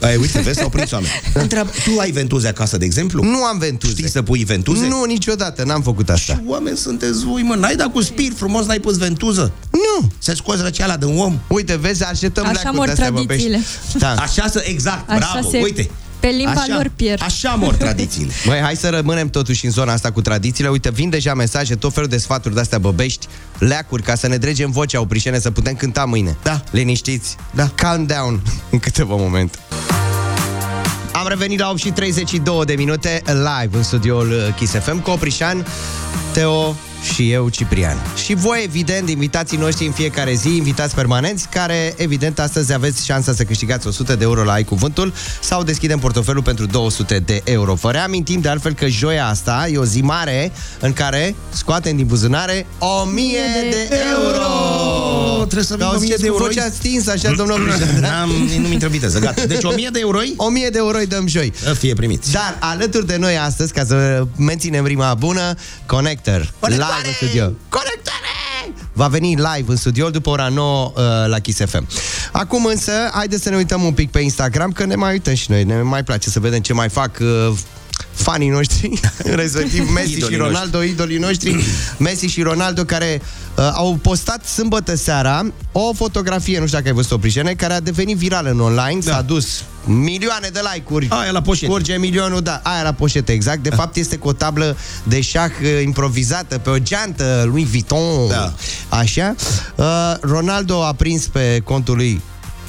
Ai, uite, vezi, s-au prins oameni. Întreabă, tu ai ventuze acasă, de exemplu? Nu am ventuze. Știi să pui ventuze? Nu, niciodată, n-am făcut asta. Și oameni sunteți voi, mă, n-ai dat cu spirit frumos, n-ai pus ventuză? Nu. Se scoți răceala de un om. Uite, vezi, așteptăm leacuri de-astea pe pești. Așa mor exact, bravo, uite. Pe limba lor pierd. Așa mor tradițiile. Băi, hai să rămânem totuși în zona asta cu tradițiile. Uite, vin deja mesaje, tot felul de sfaturi de-astea băbești, leacuri, ca să ne dregem vocea, Oprișene, să putem cânta mâine. Da. Liniștiți. Da. Calm down în câteva momente. Am revenit la 8:32 de minute live în studioul Kiss FM cu Oprișan, Teo și eu, Ciprian. Și voi, evident, invitații noștri în fiecare zi, invitați permanenți, care, evident, astăzi aveți șansa să câștigați 100 de euro la Ai Cuvântul sau deschidem portofelul pentru 200 de euro. Vă reamintim, de altfel, că joia asta e o zi mare în care scoatem din buzunare 1000 de euro! Trebuie să vină 1000 de euro. Vocea stinsă, așa, domnul nu-mi intră viteză, gata. Deci 1000 de euro? 1000 de euro dăm joi. Să fie primiți. Dar alături de noi astăzi, ca să menținem rima bună, Connect-R. Connect-R! În studio. Connect-R! va veni live în studio după ora 9 la Kiss FM. Acum însă, haideți să ne uităm un pic pe Instagram, că ne mai uităm și noi, ne mai place să vedem ce mai fac fanii noștri, respectiv Messi și Ronaldo, idolii noștri, Messi și Ronaldo, care au postat sâmbătă seara o fotografie, nu știu dacă ai văzut-o, Prișene, care a devenit virală în online, da. S-a dus milioane de like-uri. Aia la poșetă. Curge milionul, da, aia la poșetă, exact. De fapt este cu o tablă de șah improvizată pe o geantă lui Vuitton. Da. Așa. Ronaldo a prins pe contul lui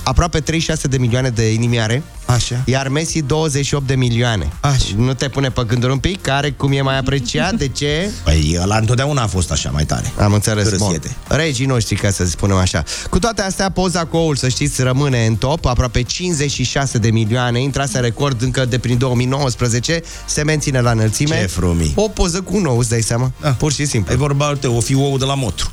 aproape 36 de milioane de inimioare. Așa. Iar Messi 28 de milioane. Așa. Nu te pune pe gânduri un pic? Care cum e mai apreciat? De ce? Păi ăla întotdeauna a fost așa, mai tare. Am înțeles. Regii noștri, ca să spunem așa. Cu toate astea, poza cu oul, să știți, rămâne în top. Aproape 56 de milioane. Intrase record încă de prin 2019. Se menține la înălțime. Ce frumii. O poză cu un ou, îți dai seama? Ah. Pur și simplu. E vorba, uite, o fi ou de la Motru.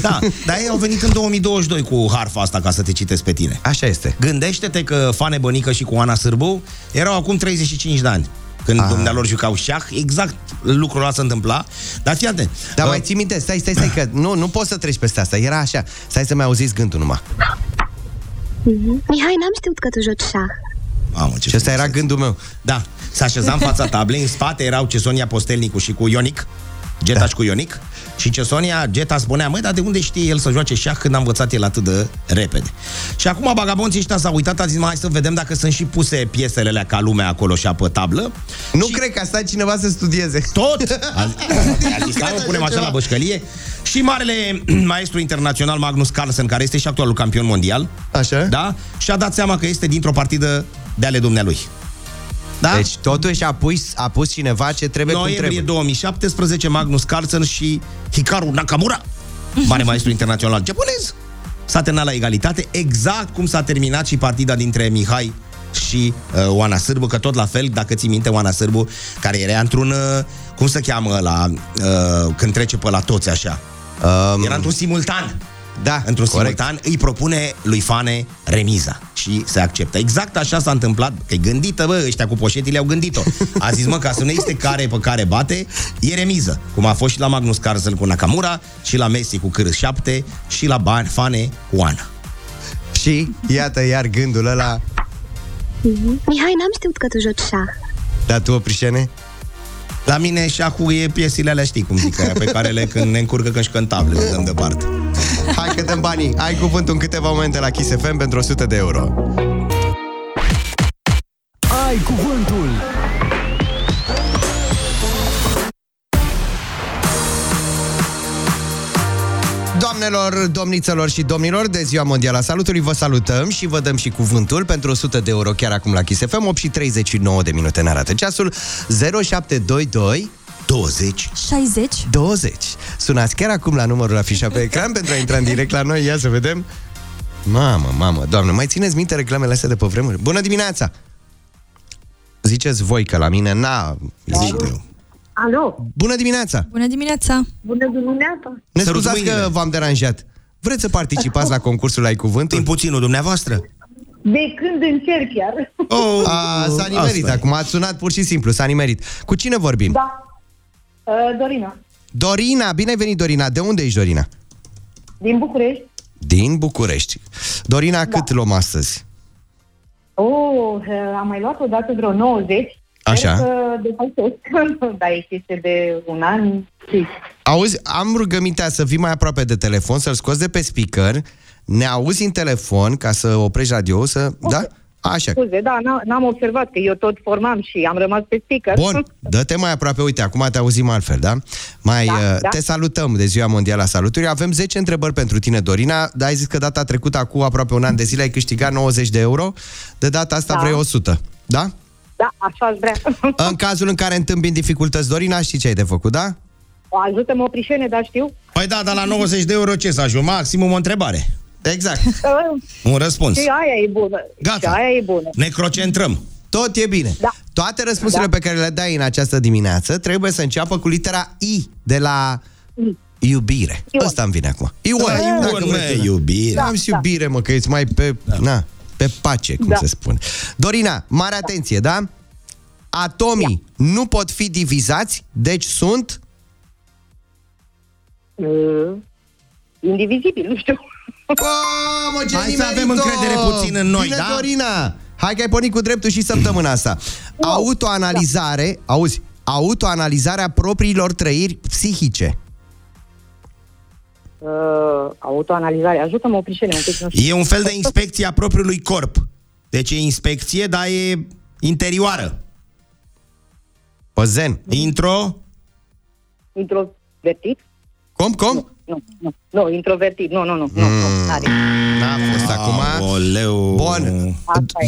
Da, dar ei au venit în 2022 cu harfa asta ca să te citesc pe tine. Așa este. Gândește-te că Fane Bănică și cu Ana Sîrbu erau acum 35 de ani când dumnealor jucau șah, exact lucrul ăla se întâmpla. Dar fii atent. Dar mai ții minte, stai, că nu poți să treci peste asta. Era așa, stai să mai auziți gândul numai. Mihai, n-am știut că tu joci șah. Mamă, ce ăsta era gândul meu. Da, s-a așezat în fața tablei, în spate erau Cesonia Postelnicu și cu Ionic Geta, da. Și cu Ionic. Și Cesonia, Geta spunea, măi, dar de unde știe el să joace șah când a învățat el atât de repede? Și acum bagabonții ăștia s-au uitat, a zis, mai să vedem dacă sunt și puse piesele alea ca lumea acolo și pe tablă. Nu și... cred că a stat cineva să studieze. Tot! A zis, o punem așa la bășcălie. Și marele maestru internațional Magnus Carlsen, care este și actualul campion mondial. Așa. Da? Și-a dat seama că este dintr-o partidă de ale dumnealui. Da? Deci totuși a pus cineva ce trebuie cum trebuie. Noiembrie 2017, Magnus Carlsen și Hikaru Nakamura, mare maestru internațional japonez, s-a terminat la egalitate, exact cum s-a terminat și partida dintre Mihai și Oana Sîrbu, că tot la fel, dacă ții minte, Oana Sîrbu, care era într-un, cum se cheamă ăla, când trece pe la toți așa, era într-un simultan. Da, într-un simultan, îi propune lui Fane remiza și se acceptă. Exact așa s-a întâmplat, că-i gândită, bă, ăștia cu poșetile au gândit-o. A zis, mă, ca să nu este care pe care bate, e remiză. Cum a fost și la Magnus Carlsen cu Nakamura, și la Messi cu CR7, și la Fane cu Ana. Și iată iar gândul ăla. Mihai, n-am știut că tu joci șah. Dar tu, Oprișene? La mine șahul e piesile alea, știi cum zic, aia, pe care le când ne încurcă când și cântable, le dăm departe. Hai că dăm banii, ai cuvântul în câteva momente la Kiss FM pentru 100 de euro. Ai cuvântul. Doamnelor, domnițelor și domnilor, de Ziua Mondială a Salutului vă salutăm și vă dăm și cuvântul pentru 100 de euro chiar acum la Kiss FM, 8:39 de minute, ne arată ceasul, 0722 20 60 20. Sunați chiar acum la numărul afișat pe ecran pentru a intra în direct la noi, ia să vedem. Mamă, doamnă, mai țineți minte reclamele astea de pe vremuri? Bună dimineața! Ziceți voi că la mine, zic eu. Alo! Bună dimineața! Bună dimineața! Bună dimineața! Ne scuzați că v-am deranjat. Vreți să participați la concursul Ai Cuvântul? Din puținul dumneavoastră? De când încerc chiar. S-a nimerit acum, ați sunat pur și simplu, s-a nimerit. Cu cine vorbim? Da. Dorina, bine ai venit, Dorina. De unde ești, Dorina? Din București. Din București. Dorina, da. Cât luăm astăzi? Am mai luat odată vreo 90. Așa. Da, este de un an. Auzi, am rugămintea să vii mai aproape de telefon, să-l scoți de pe speaker. Ne auzi în telefon ca să oprești radio, să... Okay. Da? Așa. Scuze, da, n-am observat că eu tot formam și am rămas pe speaker. Bun, dă-te mai aproape, uite, acum te auzim altfel, da? Te salutăm de Ziua Mondială a Salutului. Avem 10 întrebări pentru tine, Dorina, dar ai zis că data trecută, acum aproape un an de zile, ai câștigat 90 de euro, de data asta vrei 100, da? Da, așa vrea. În cazul în care întâmpini dificultăți, Dorina, știi ce ai de făcut, da? Ajută-mă, Oprișene, dar știu. Păi da, dar la 90 de euro ce să ajung? Maximum o întrebare. Exact. Un răspuns. Și aia e bună. Gata. Și aia e bună. Ne crocentrăm. Tot e bine. Da. Toate răspunsurile pe care le dai în această dimineață trebuie să înceapă cu litera I de la iubire. Ăsta îmi vine acum. Iubire. Am și iubire, mă, că ești mai pe... Na, pe pace, cum se spune. Dorina, mare atenție, da? Atomii nu pot fi divizați, deci sunt... indivizibil, nu știu. Hai să avem încredere puțin în noi, bine, da? Dorina, hai că ai pornit cu dreptul și săptămâna asta. Autoanalizare, da. Auzi, autoanalizarea propriilor trăiri psihice. Autoanalizare, ajută-mă, Oprișene, un pic, nu știu. E un fel de inspecție a propriului corp. Deci e inspecție, dar e interioară. Păzen, introvertit? Cum? Nu, introvertit. Nu. N-a fost acum. Oleu. Bun.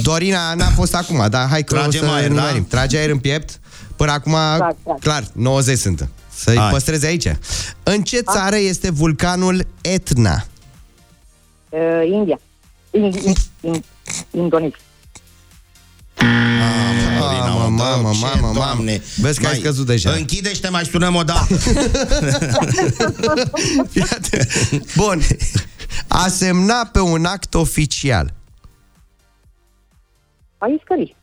Dorina n-a fost acum, dar hai că tragem aer, da? Trage aer în piept. Până acum, clar, 90 sunt. Să-i păstreze aici. În ce țară este vulcanul Etna? India. Indonezia. Mamă. Vezi că ai scăzut deja. Închide-te, mai sunăm o dată. Bun. A semna pe un act oficial. Ai scări.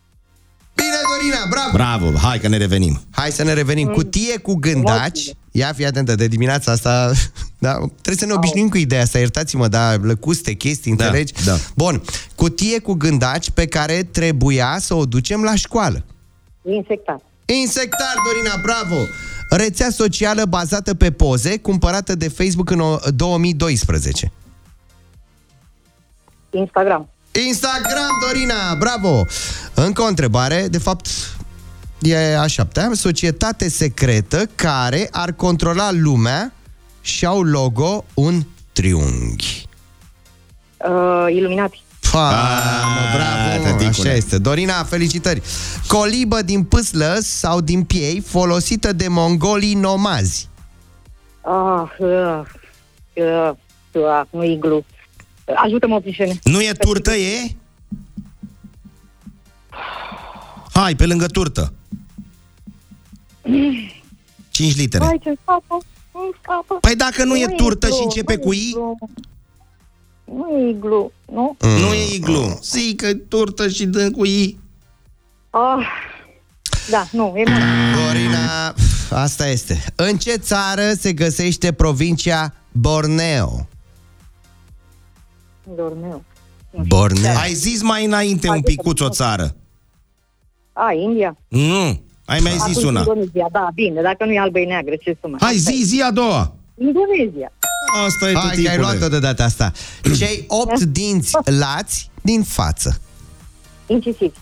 Bine, Dorina, bravo. Hai că ne revenim. Hai să ne revenim. Cutie cu gândaci. Ia fi atentă, de dimineața asta, da, trebuie să ne obișnim cu ideea asta, iertați-mă, dar lăcuste, chestii, înțelegi? Da. Bun, cutie cu gândaci pe care trebuia să o ducem la școală. Insectar, Dorina, bravo! Rețea socială bazată pe poze, cumpărată de Facebook în 2012. Instagram, Dorina, bravo! Încă o întrebare, de fapt... E a șaptea, societate secretă care ar controla lumea și au logo un triunghi. Iluminati. Bravo, așa este. Dorina, felicitări. Colibă din pâslă sau din piei folosită de mongolii nomazi. Nu iglu. Ajută-mă, Oprișene. Nu e turtă, e? Hai, pe lângă turtă. 5 litere. Hai, ce-mi scapă. Păi dacă nu e turtă iglu, și începe cu I? Nu e iglu, nu? Nu e iglu. Zic că turtă și dă cu I. Da, nu, e bun. Dorina, asta este. În ce țară se găsește provincia Borneo? Borneo. Ai zis mai înainte un picuț o țară. India? Nu. Ai mai zis atunci una. Indonezia, da, bine, dacă nu e albă, e neagră, ce sumă. Hai, zi a doua. Indonezia. Asta e tot timpul. Ai luat-o de data asta. Cei 8 dinți lați din față. Incisiv,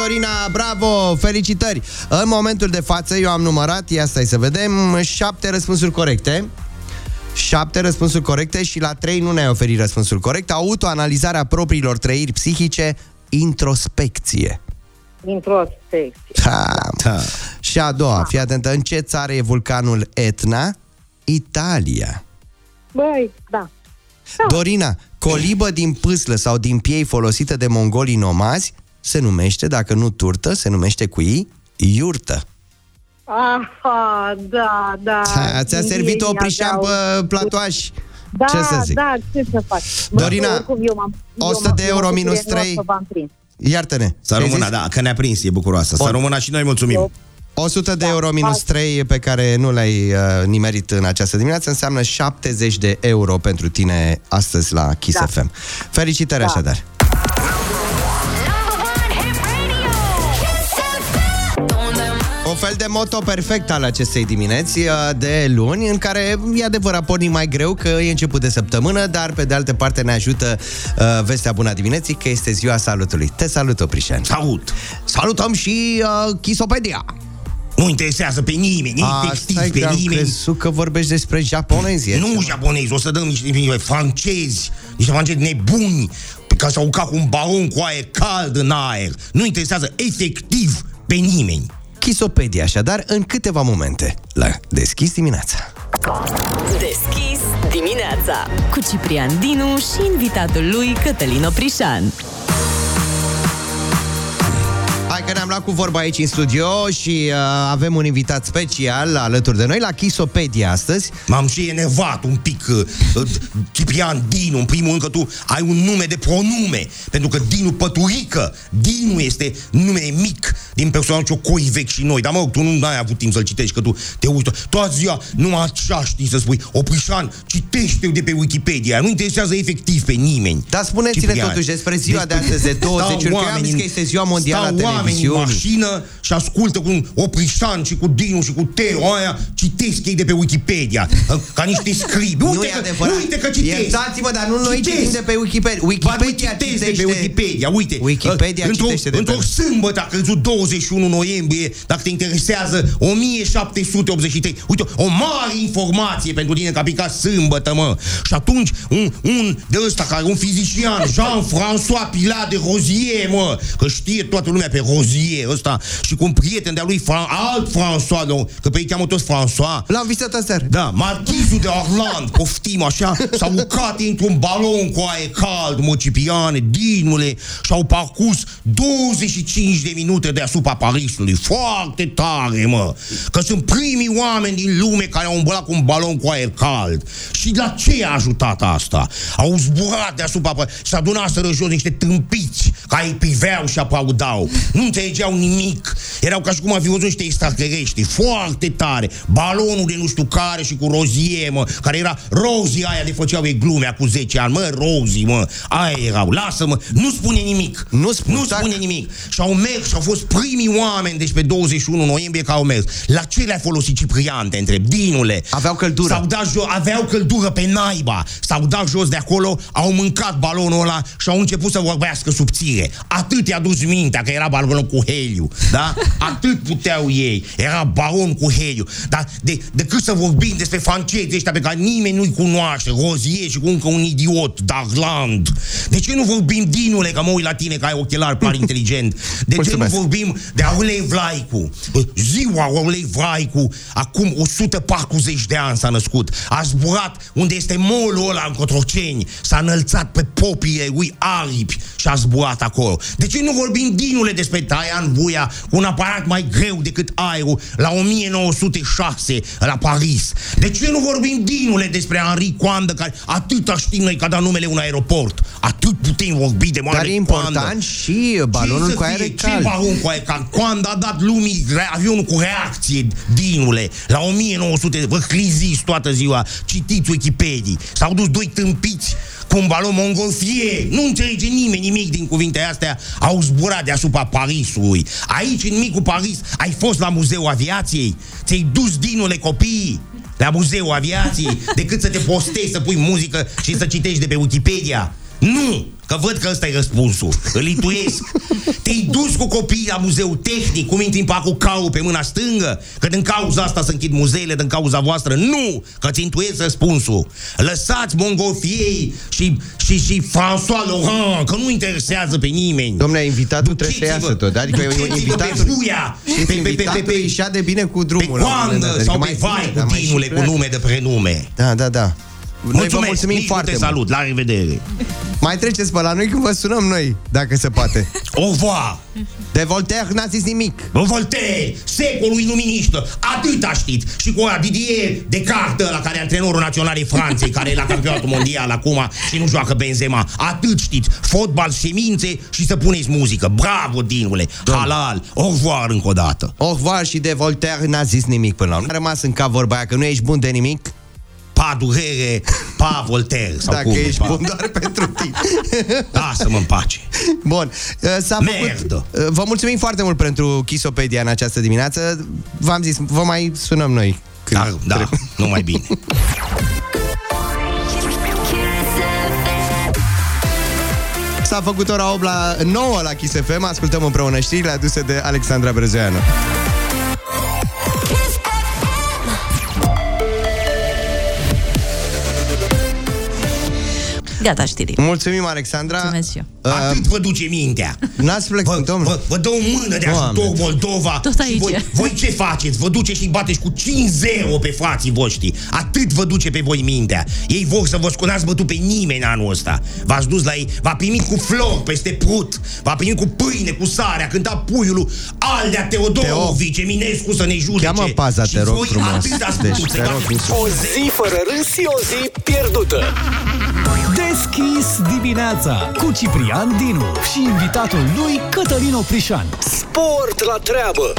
Dorina, bravo, felicitări. În momentul de față, eu am numărat, ia stai să vedem, 7 răspunsuri corecte. 7 răspunsuri corecte și la 3 nu ne-ai oferit răspunsul corect. Autoanalizarea propriilor trăiri psihice, introspecție. Da. Și a doua, fii atentă, în ce țară e vulcanul Etna? Italia. Da. Dorina, colibă din pâslă sau din piei folosită de mongolii nomazi se numește, dacă nu turtă, se numește cu I, iurtă. Aha, da. Ți-a servit Oprișan pe platoaș. Da, ce să zic? Da, ce să faci? Dorina, eu 100 de euro minus 3... Iartă-ne. Să rămână, da, că ne-a prins, e bucuroasă. Să rămână și noi, mulțumim. 100 de euro minus 3 pe care nu le-ai nimerit în această dimineață înseamnă 70 de euro pentru tine astăzi la Kiss FM. Felicitări așadar. Un fel de moto perfect al acestei dimineți de luni, în care e adevărat pornim mai greu că e început de săptămână, dar pe de altă parte ne ajută vestea bună dimineții că este ziua salutului. Te salut, Oprișan. Salut! Salutăm și Kissopedia! Nu interesează pe nimeni, nici textil pe nimeni. Am crezut că vorbești despre japonezi. Nu japonezi, o să dăm niște francezi, niște francezi nebuni, pe care s-au urcat cu un balon cu aer cald în aer. Nu interesează efectiv pe nimeni. Kissopedia, așadar, în câteva momente, la Deschis Dimineața. Deschis Dimineața, cu Ciprian Dinu și invitatul lui Cătălin Oprișan. Hai că ne-am luat cu vorba aici în studio și avem un invitat special alături de noi la Kissopedia astăzi. M-am și enervat un pic. Ciprian Dinu, în primul rând că tu ai un nume de pronume, pentru că Dinu Păturică, Dinu este nume mic din personajul Coivec și noi. Dar mă rog, tu nu ai avut timp să-l citești, că tu te uiți toată ziua, numai așa știi să spui. Oprișan, citește-o de pe Wikipedia, nu interesează efectiv pe nimeni. Dar spuneți-ne totuși despre ziua de astăzi de 20, că am zis că este ziua mondială a televiziunii. Stau oameni în mașină și ascultă cu Oprișan și cu Dinu și cu Teo aia, citesc ei de pe Wikipedia, ca niște scribi. Uite, uite că citesc. Iertați-mă, dar nu noi citim de pe Wikipedia. Wikipedia citește de pe Wikipedia, uite. Wikipedia citește de pe. Într-o sâmbătă, a crezut 21 noiembrie, dacă te interesează, 1783. Uite, o mare informație pentru tine, că a picat sâmbătă, mă. Și atunci, un de ăsta care un fizician, Jean-François Pilat de Rozier, mă, că știe toată lumea pe Rozier ăsta, și cu un prieten de-a lui, alt François, nu, că pe ei cheamă toți François. L-am vizitat aseară. Da, marchizul de Orland, poftim așa, s-au urcat într-un balon cu aer cald, mă, Cipriane, Dinule, și-au parcurs 25 de minute deasupra Parisului. Foarte tare, mă, că sunt primii oameni din lume care au umblat cu un balon cu aer cald. Și la ce a ajutat asta? Au zburat deasupra Parisului, s-a adunaseră jos niște tâmpiți care îi priveau și aplaudau. Nu înțelegeau nimic. Erau ca și cum aveau văzut niște extraterestri. Foarte tare. Balonul de nu știu care și cu Rozie, mă, care era Rozie aia de făceau ei glumea cu 10 ani. Mă, Rozie, mă, aia erau. Lasă-mă, nu spune nimic. Nu spune nimic. Și au mers și au fost primii oameni, deci pe 21 noiembrie care au mers. La ce le-a folosit Ciprian, te întreb? Dinule. Aveau căldură. S-au dat aveau căldură pe naiba. S-au dat jos de acolo, au mâncat balonul ăla și au început să vorbească subțire. Atât i-a dus mintea, că era balonul cu heliu, da? Atât puteau ei. Era balon cu heliu. Dar decât să vorbim despre franceții ăștia pe care nimeni nu-i cunoaște, Rozier și cu încă un idiot, Darland. De ce nu vorbim, Dinule, că mă uit la tine, că ai ochelari par inteligent? De ce nu vorbim de Aurel Vlaicu? Ziua Aurel Vlaicu, acum 140 de ani s-a născut. A zburat unde este molul ăla în Cotroceni. S-a înălțat pe popii lui aripi și a zburat acolo. De ce nu vorbim, Dinule, despre Traian Buia cu un aparat mai greu decât aerul la 1906 la Paris? De ce nu vorbim, Dinule, despre Henri Coandă, care atâta știm noi că a dat numele un aeroport? Atât putem vorbi de mare. Dar e important și balonul cu aer cald. Ce balon cu aer cald? Coandă a dat lumii avionul cu reacție, Dinule, la 1900. Vă cliziți toată ziua, citiți Wikipedia. S-au dus doi tâmpiți cu un balon Mongolfier. Nu înțelege nimeni nimic din cuvintele astea. Au zburat deasupra Parisului. Aici, în micul Paris, ai fost la Muzeul Aviației? Ți-ai dus, Dinule, copiii la Muzeul Aviației decât să te postezi, să pui muzică și să citești de pe Wikipedia? Nu! Că văd că ăsta e răspunsul. Îl lituiesc. Te-ai dus cu copiii la Muzeul Tehnic, cum intri în pacul Cau pe mâna stângă? Că din cauza asta se închid muzeele, din cauza voastră? Nu! Că ți intuiesc răspunsul. Lăsați Mongolfiei și François Laurent, că nu interesează pe nimeni. Dom'le, invitatul trebuie să iasă tot. Adică e un invitat. Invitatul îi șade bine cu drumul. Pe Coandă sau pe Vai, cu Dinule, cu nume de prenume. Da, da, da. Noi vă mulțumim foarte mult. Salut, la revedere. Mai treceți pe la noi când vă sunăm noi, dacă se poate. Au revoir. De Voltaire n-a zis nimic. Bă, Voltaire, secolul iluministă, atâta știți. Și cu Didier Descartes, la care e antrenorul național e Franței, care e la campionatul mondial acum și nu joacă Benzema. Atât știți. Fotbal, semințe și să puneți muzică. Bravo, Dinule. Halal. Au revoir încă o dată. Au revoir și de Voltaire n-a zis nimic până la urmă. A rămas în cap vorba aia că nu ești bun de nimic. Pa durere, pa Voltaire. Sau dacă cum, ești pa. Bun doar pentru tine. Lasă-mă în pace. Bun, s-a făcut. Vă mulțumim foarte mult pentru Kissopedia în această dimineață. V-am zis, vă mai sunăm noi. Dar, da, numai bine. S-a făcut ora 8 la 9 la Kiss FM. Ascultăm împreună știrile aduse de Alexandra Brezoianu. Gata știrii. Mulțumim, Alexandra. Mulțumesc și eu. Atât vă duce mintea. N-ați plecat, domnule. Vă dă o mână de ajutor, Moldova. Tot aici. Voi ce faceți? Vă duceți și bateți cu 5-0 pe frații voștri. Atât vă duce pe voi mintea. Ei vor să vă sconați bătut pe nimeni anul ăsta. V-ați dus la ei, v-a primit cu flori peste prut, v-a primit cu pâine, cu sare, a cântat puiul Aldea Teodorovici, Eminescu să ne judece. Cheamă paza, te rog frumos. O zi fără râs și o zi pierdută. DesKiss dimineața cu Ciprian Dinu și invitatul lui Cătălin Oprișan. Sport la treabă.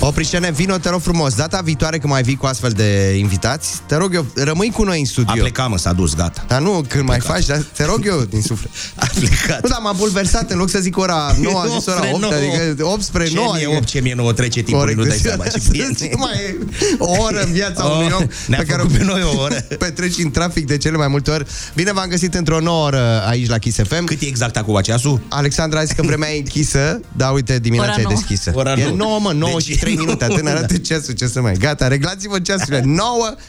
Oprișene, vino, te rog frumos. Data viitoare când mai vii cu astfel de invitați, te rog eu, rămâi cu noi în studio. A plecat, mă, s-a dus, gata. Dar nu, când mai faci, dar te rog eu din suflet. A plecat. Nu, dar m-a bulversat, în loc să zic ora 9, a zis ora 8, adică 8 spre 9. Ce mie 8, ce mie 9, trece timpul, nu dai seama. O oră în viața unui om pe care o petreci în trafic de cele mai multe ori. Bine v-am găsit într-o nouă oră aici la Kiss FM. Cât e exact acum ceasul? Alexandra a zis că vremea e închisă, dar uite, dimineața e deschisă. E 9, mă, 9 și 3 minute, atât arată ceasul, ce să mai... Gata, reglați-vă ceasurile, 9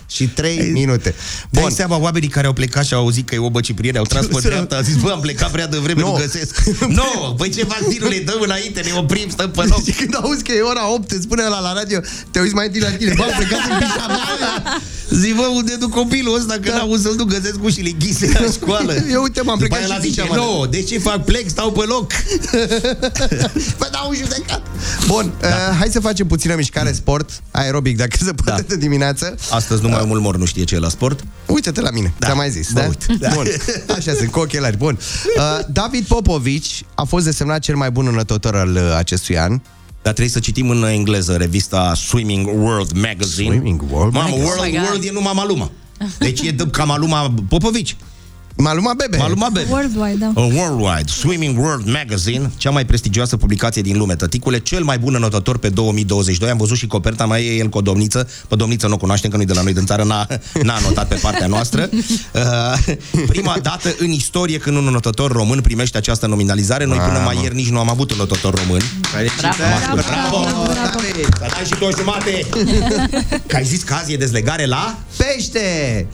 și 3 minute. Bun. Dai seama, oamenii care au plecat și au auzit că e o băcipriere, au tras pe dreapta, au zis, bă, am plecat prea devreme, nu găsesc. No, băi, ce fac, dinule, dăm înainte, ne oprim, stăm pe loc. Deci, când auzi că e ora 8, îți spune ăla la radio, te uiți mai întâi la tine, bă, am plecat în pijama. Zic, bă, unde duc copilul ăsta, că n-auzi să-l duc, găsesc ușile închise la școală. Eu, uite, m-am plecat și pijama. No, de ce fac, plec, stau pe loc. Vă dau un judecat. Bun, hai să facem puțină mișcare, sport, aerobic, dacă se poate, de dimineață. Astăzi numai omul mor nu știe ce e la sport. Uite-te la mine, ți-am mai zis, da? Bun, așa sunt, cu ochelari, bun. David Popovici a fost desemnat cel mai bun înătător al acestui an. Dar trebuie să citim în engleză revista Swimming World Magazine. Swimming World Magazine. World e numai Maluma. Deci e ca Maluma Popovici. Maluma Bebe. Maluma Bebe. Worldwide, da. Worldwide. Swimming World Magazine, cea mai prestigioasă publicație din lume, tăticule, cel mai bun înotător pe 2022. Am văzut și coperta, mai e el cu o domniță. Pe domniță nu o cunoaștem, că nu-i de la noi din țară, n-a anotat pe partea noastră. Prima dată în istorie când un înotător român primește această nominalizare. Noi până mai ieri nici nu am avut un înotător român. Bravo! S-a dat și 2 jumate! Că ai zis că azi e dezlegare la... pește!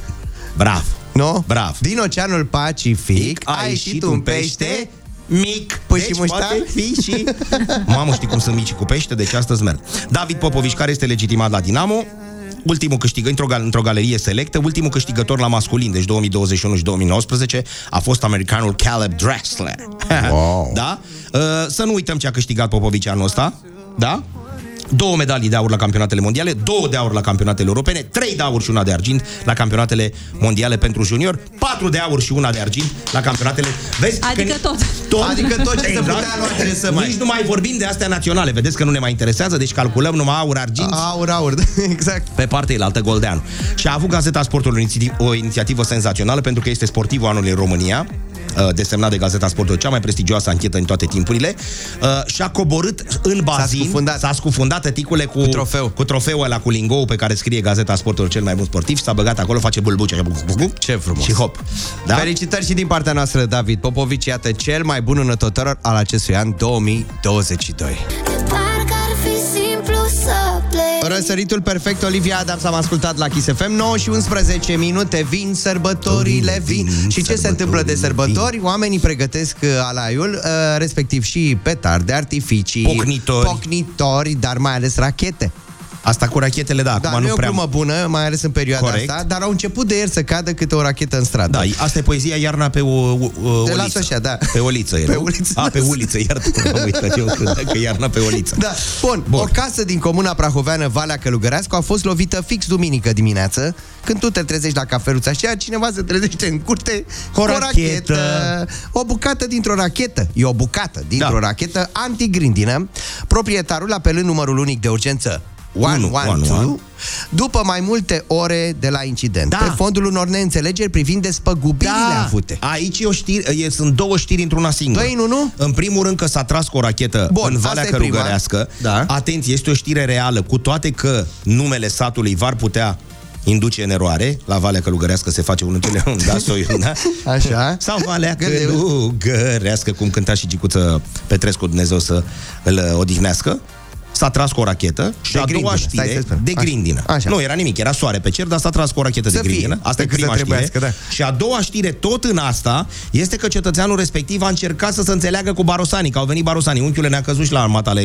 Bravo! No? Brav. Din Oceanul Pacific a ieșit un pește mic. Păi deci și muștar fi și... Mamă, știi cum sunt mici cu pește? Deci astăzi merg. David Popovici, care este legitimat la Dinamo, ultimul câștigător într-o galerie selectă, ultimul câștigător la masculin, deci 2021 și 2019, a fost americanul Caleb Dressler. Wow. Da? Să nu uităm ce a câștigat Popovici anul ăsta. Da? 2 medalii de aur la campionatele mondiale, 2 de aur la campionatele europene, 3 de aur și 1 de argint la campionatele mondiale pentru junior, 4 de aur și 1 de argint la campionatele... Vezi? Adică tot. Adică tot ce se putea lua interesăm. Nici nu mai vorbim de astea naționale. Vedeți că nu ne mai interesează, deci calculăm numai aur, argint. Aur, exact. Pe partea elaltă, Goldeanu. Și a avut Gazeta Sporturilor o inițiativă senzațională pentru că este sportivul anului în România, desemnat de Gazeta Sporturilor, cea mai prestigioasă anchetă în toate timpurile, și-a coborât în bazin, s-a scufundat tăticule cu trofeu. Cu trofeul ăla, cu lingoul pe care scrie Gazeta Sporturilor cel mai bun sportiv, și s-a băgat acolo, face bulbuce. Ce frumos. Și hop. Da? Felicitări și din partea noastră, David Popovici, iată cel mai bun înătător al acestui an 2022. Răsăritul perfect, Olivia Adams, am ascultat la Kiss FM. 9 și 11 minute, vin sărbătorile, vin. Și ce se întâmplă de sărbători? Oamenii pregătesc alaiul, respectiv și petarde, artificii, pocnitori, dar mai ales rachete. Asta cu rachetele, da, acum nu prea... e o glumă bună, mai ales în perioada asta, dar au început de ieri să cadă câte o rachetă în stradă. Da, asta e poezia Iarna pe o uliță. Las-o așa, da. Pe uliță era. Pe uliță. A, pe uliță, iartă-mă, am uitat eu că Iarna pe uliță. Da. Bun. O casă din comuna prahoveană Valea Călugărească a fost lovită fix duminică dimineață, când tu te trezești la cafeluța și cineva se trezește în curte cu o rachetă. O bucată dintr-o rachetă. E o bucată dintr-o rachetă antigrindină. Proprietarul, apelând numărul unic de urgență 112, după mai multe ore de la incident, pe fondul unor neînțelegeri privind despăgubirile avute. Aici sunt 2 știri într-una singură. În primul rând că s-a tras cu o rachetă în Valea Călugărească. Atenție, este o știre reală, cu toate că numele satului v-ar putea induce în eroare. La Valea Călugărească se face unul un Așa. Sau Valea Călugărească, cum cânta și Gicuță Petrescu, Dumnezeu să îl odihnească. s-a tras cu o rachetă și a doua știre de grindină. Așa. Nu era nimic, era soare pe cer, dar s-a tras cu o rachetă de grindină. Asta e prima știre. Da. Și a doua știre, tot în asta, este că cetățeanul respectiv a încercat să se înțeleagă cu barosanii, că au venit barosanii, unchiule ne-a căzut și la armatale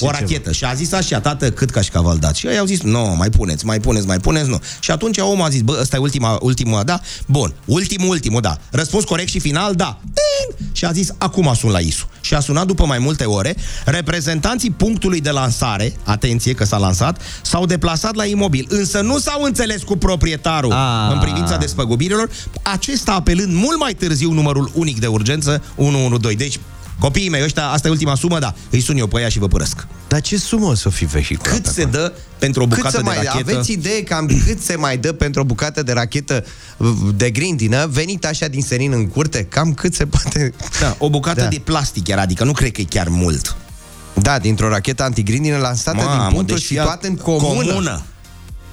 o rachetă. Și a zis așa, tată, cât ca și caval dat. Și ei au zis, nu, mai puneți, nu. Și atunci omul a zis, bă, ăsta e ultima, da? Bun, ultimul, da. Răspuns corect și final, da. Și a zis, acum sun la ISU. Și a sunat după mai multe ore. Reprezentanții punctului de lansare, atenție că s-a lansat, s-au deplasat la imobil, însă nu s-au înțeles cu proprietarul în privința despăgubirilor, acesta apelând mult mai târziu numărul unic de urgență 112. Deci, copiii mei ăștia, asta e ultima sumă, da, îi sun eu pe ea și vă părăsc. Dar ce sumă o să fie vehiculată? Cât se dă pentru o bucată de rachetă? Aveți idee cam cât se mai dă pentru o bucată de rachetă de grindină venit așa din senin în curte? Cam cât se poate... Da, o bucată de plastic era, adică nu cred că e chiar mult. Da, dintr-o rachetă antigrindină lansată din punctul situat în comună.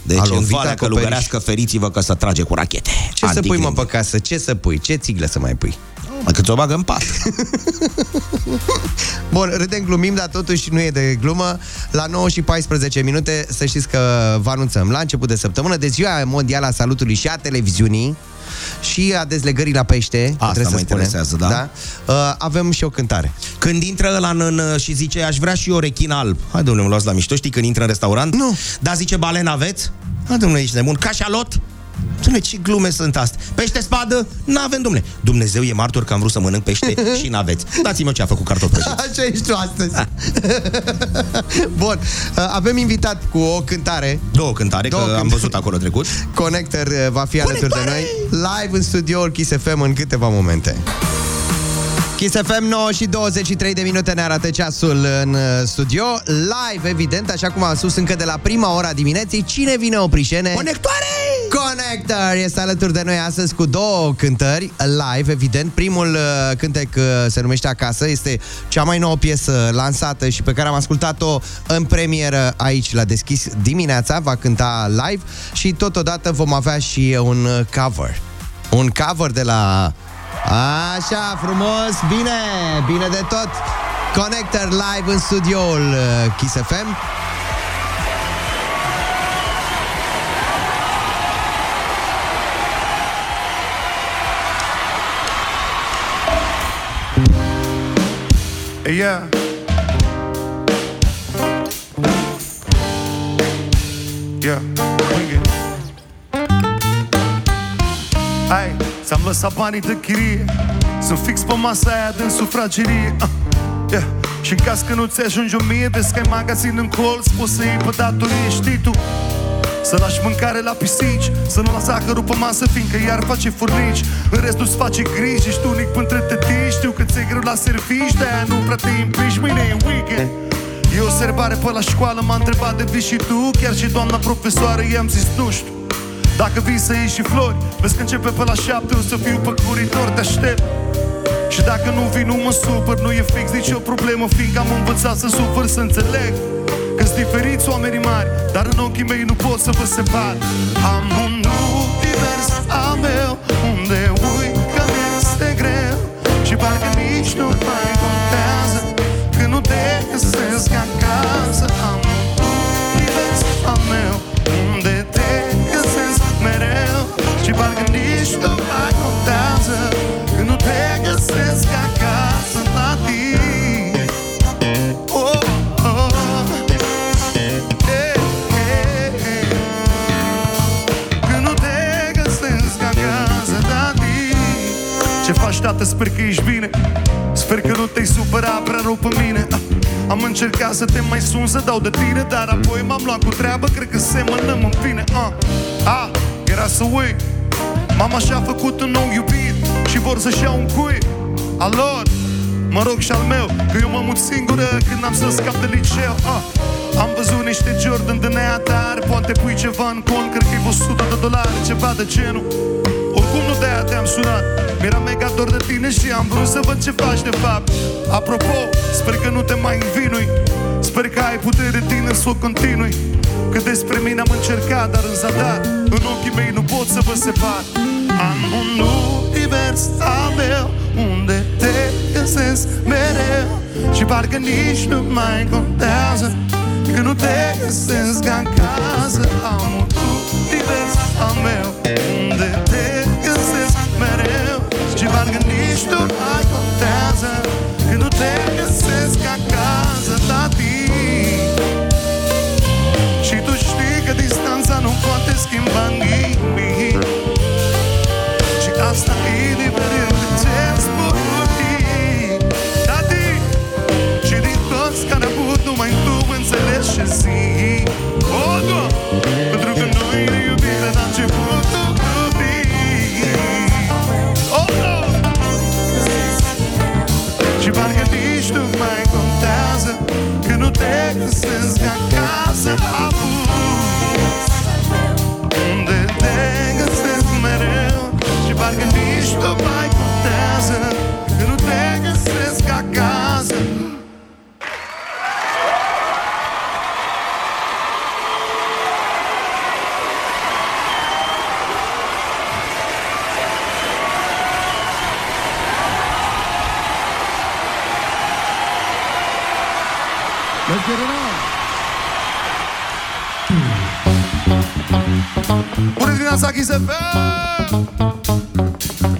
Deci în Valea Călugărească, feriți-vă că se trage cu rachete. Ce să pui, mă, pe casă? Ce să pui? Ce țiglă să mai pui? Că ți-o bagă în pat. Bun, râdem, glumim, dar totuși nu e de glumă. La 9:14, să știți că vă anunțăm la început de săptămână de Ziua Mondială a Salutului și a Televiziunii și a dezlegării la pește. Asta mă interesează, da? Avem și o cântare. Când intră ăla și zice, aș vrea și eu rechin alb. Hai, domnule, mă luați la mișto, știi, când intră în restaurant? Nu. Da, zice, balen aveți? Hai, domnule, ești nebun. Cașalot? Dom'le, ce glume sunt astea? Pește spadă? N-avem, dom'le. Dumnezeu e martor că am vrut să mănânc pește și n-aveți. Dați-mi ce a făcut cartofi prăjit. Așa ești tu astăzi. Bun, avem invitat cu o cântare. Două cântare. Am văzut acolo trecut. Connect-R va fi alături de noi live în studioul Kiss FM în câteva momente. Kiss FM, 9:23 ne arată ceasul în studio. Live, evident, așa cum am spus încă de la prima ora dimineții. Cine vine, Oprișene? Conectoare! Connect-R este alături de noi astăzi cu două cântări live, evident. Primul cântec se numește Acasă. Este cea mai nouă piesă lansată și pe care am ascultat-o în premieră aici la DesKiss dimineața. Va cânta live și totodată vom avea și un cover. Un cover de la... Așa, frumos, bine, bine de tot. Connect-R live în studioul Kiss FM. Yeah. Yeah. Hai, ți-am lăsat banii de chirie, sunt fix pe masa aia din sufragerie. Yeah. Și în caz că nu ți ajungi 1000, vezi că ai magazin în colț, poți să iei pe datorie, știi tu. Să lași mâncare la pisici, să nu lași zahărul pe masă, fiindcă iar face furnici. În rest nu-ți face griji, ești unic pântre tătii. Știu că ți-e greu la servici, de-aia nu prea te împiși, mâine e weekend. E o serbare pe la școală, m-a întrebat de vii și tu. Chiar și doamna profesoară, i-am zis nu știu. Dacă vii să iei și flori, vezi că începe pe la 7, o să fiu pe coridor, te aștept. Și dacă nu vii, nu mă supăr, nu e fix nicio problemă, fiindcă am învățat să sufăr, să înțeleg că-s diferiți oamenii mari, dar în ochii mei nu pot să vă separ. Am un univers al meu, unde uit că mi-este greu și parcă nici nu mai contează că nu te găsesc acasă. Am un univers al meu, unde te găsesc mereu și parcă nici nu mai contează că nu te găsesc acasă la tine. Oh, oh. Ce faci, tată? Sper că ești bine. Sper că nu te-ai supărat prea rău pe mine. Am încercat să te mai sun, să dau de tine, dar apoi m-am luat cu treabă, cred că semănăm în fine. Era să uit. Mama și-a făcut un nou iubit și vor să-și iau un cui al lor, mă rog, și al meu, că eu mă mut singură când am să scap de liceu. Am văzut niște Jordan de neatar, poate pui ceva în cont, cred că-i $100, ceva de genul. Oricum nu de-aia te-am sunat, mi-era mega dor de tine și am vrut să văd ce faci de fapt. Apropo, sper că nu te mai învinui, sper că ai putere tine să o continui. Că despre mine am încercat, dar în zadat, în ochii mei nu pot să vă separ. Am un univers al meu, unde te găsesc mereu și parcă nici nu mai contează Că nu te găsesc ca în casă, am un univers al meu unde te găsesc mereu. Și ce valgă nici tu mai contează, că nu te găsesc ca acasă, tati. Și tu știi că distanța nu poate schimba nimic. Și asta e diferit de ce-mi spui, tati. Și din toți care au avut numai tu înțelegi ce zic. O, Doamne, pentru că noi ne iubim de la început, tu iubim. O, Doamne, și parcă nici nu mai contează, că nu te găsesc acasă, abuz, unde te găsesc mereu. Și parcă nici nu mai contează, că nu te găsesc acasă. Bună dimineața, Kiss FM!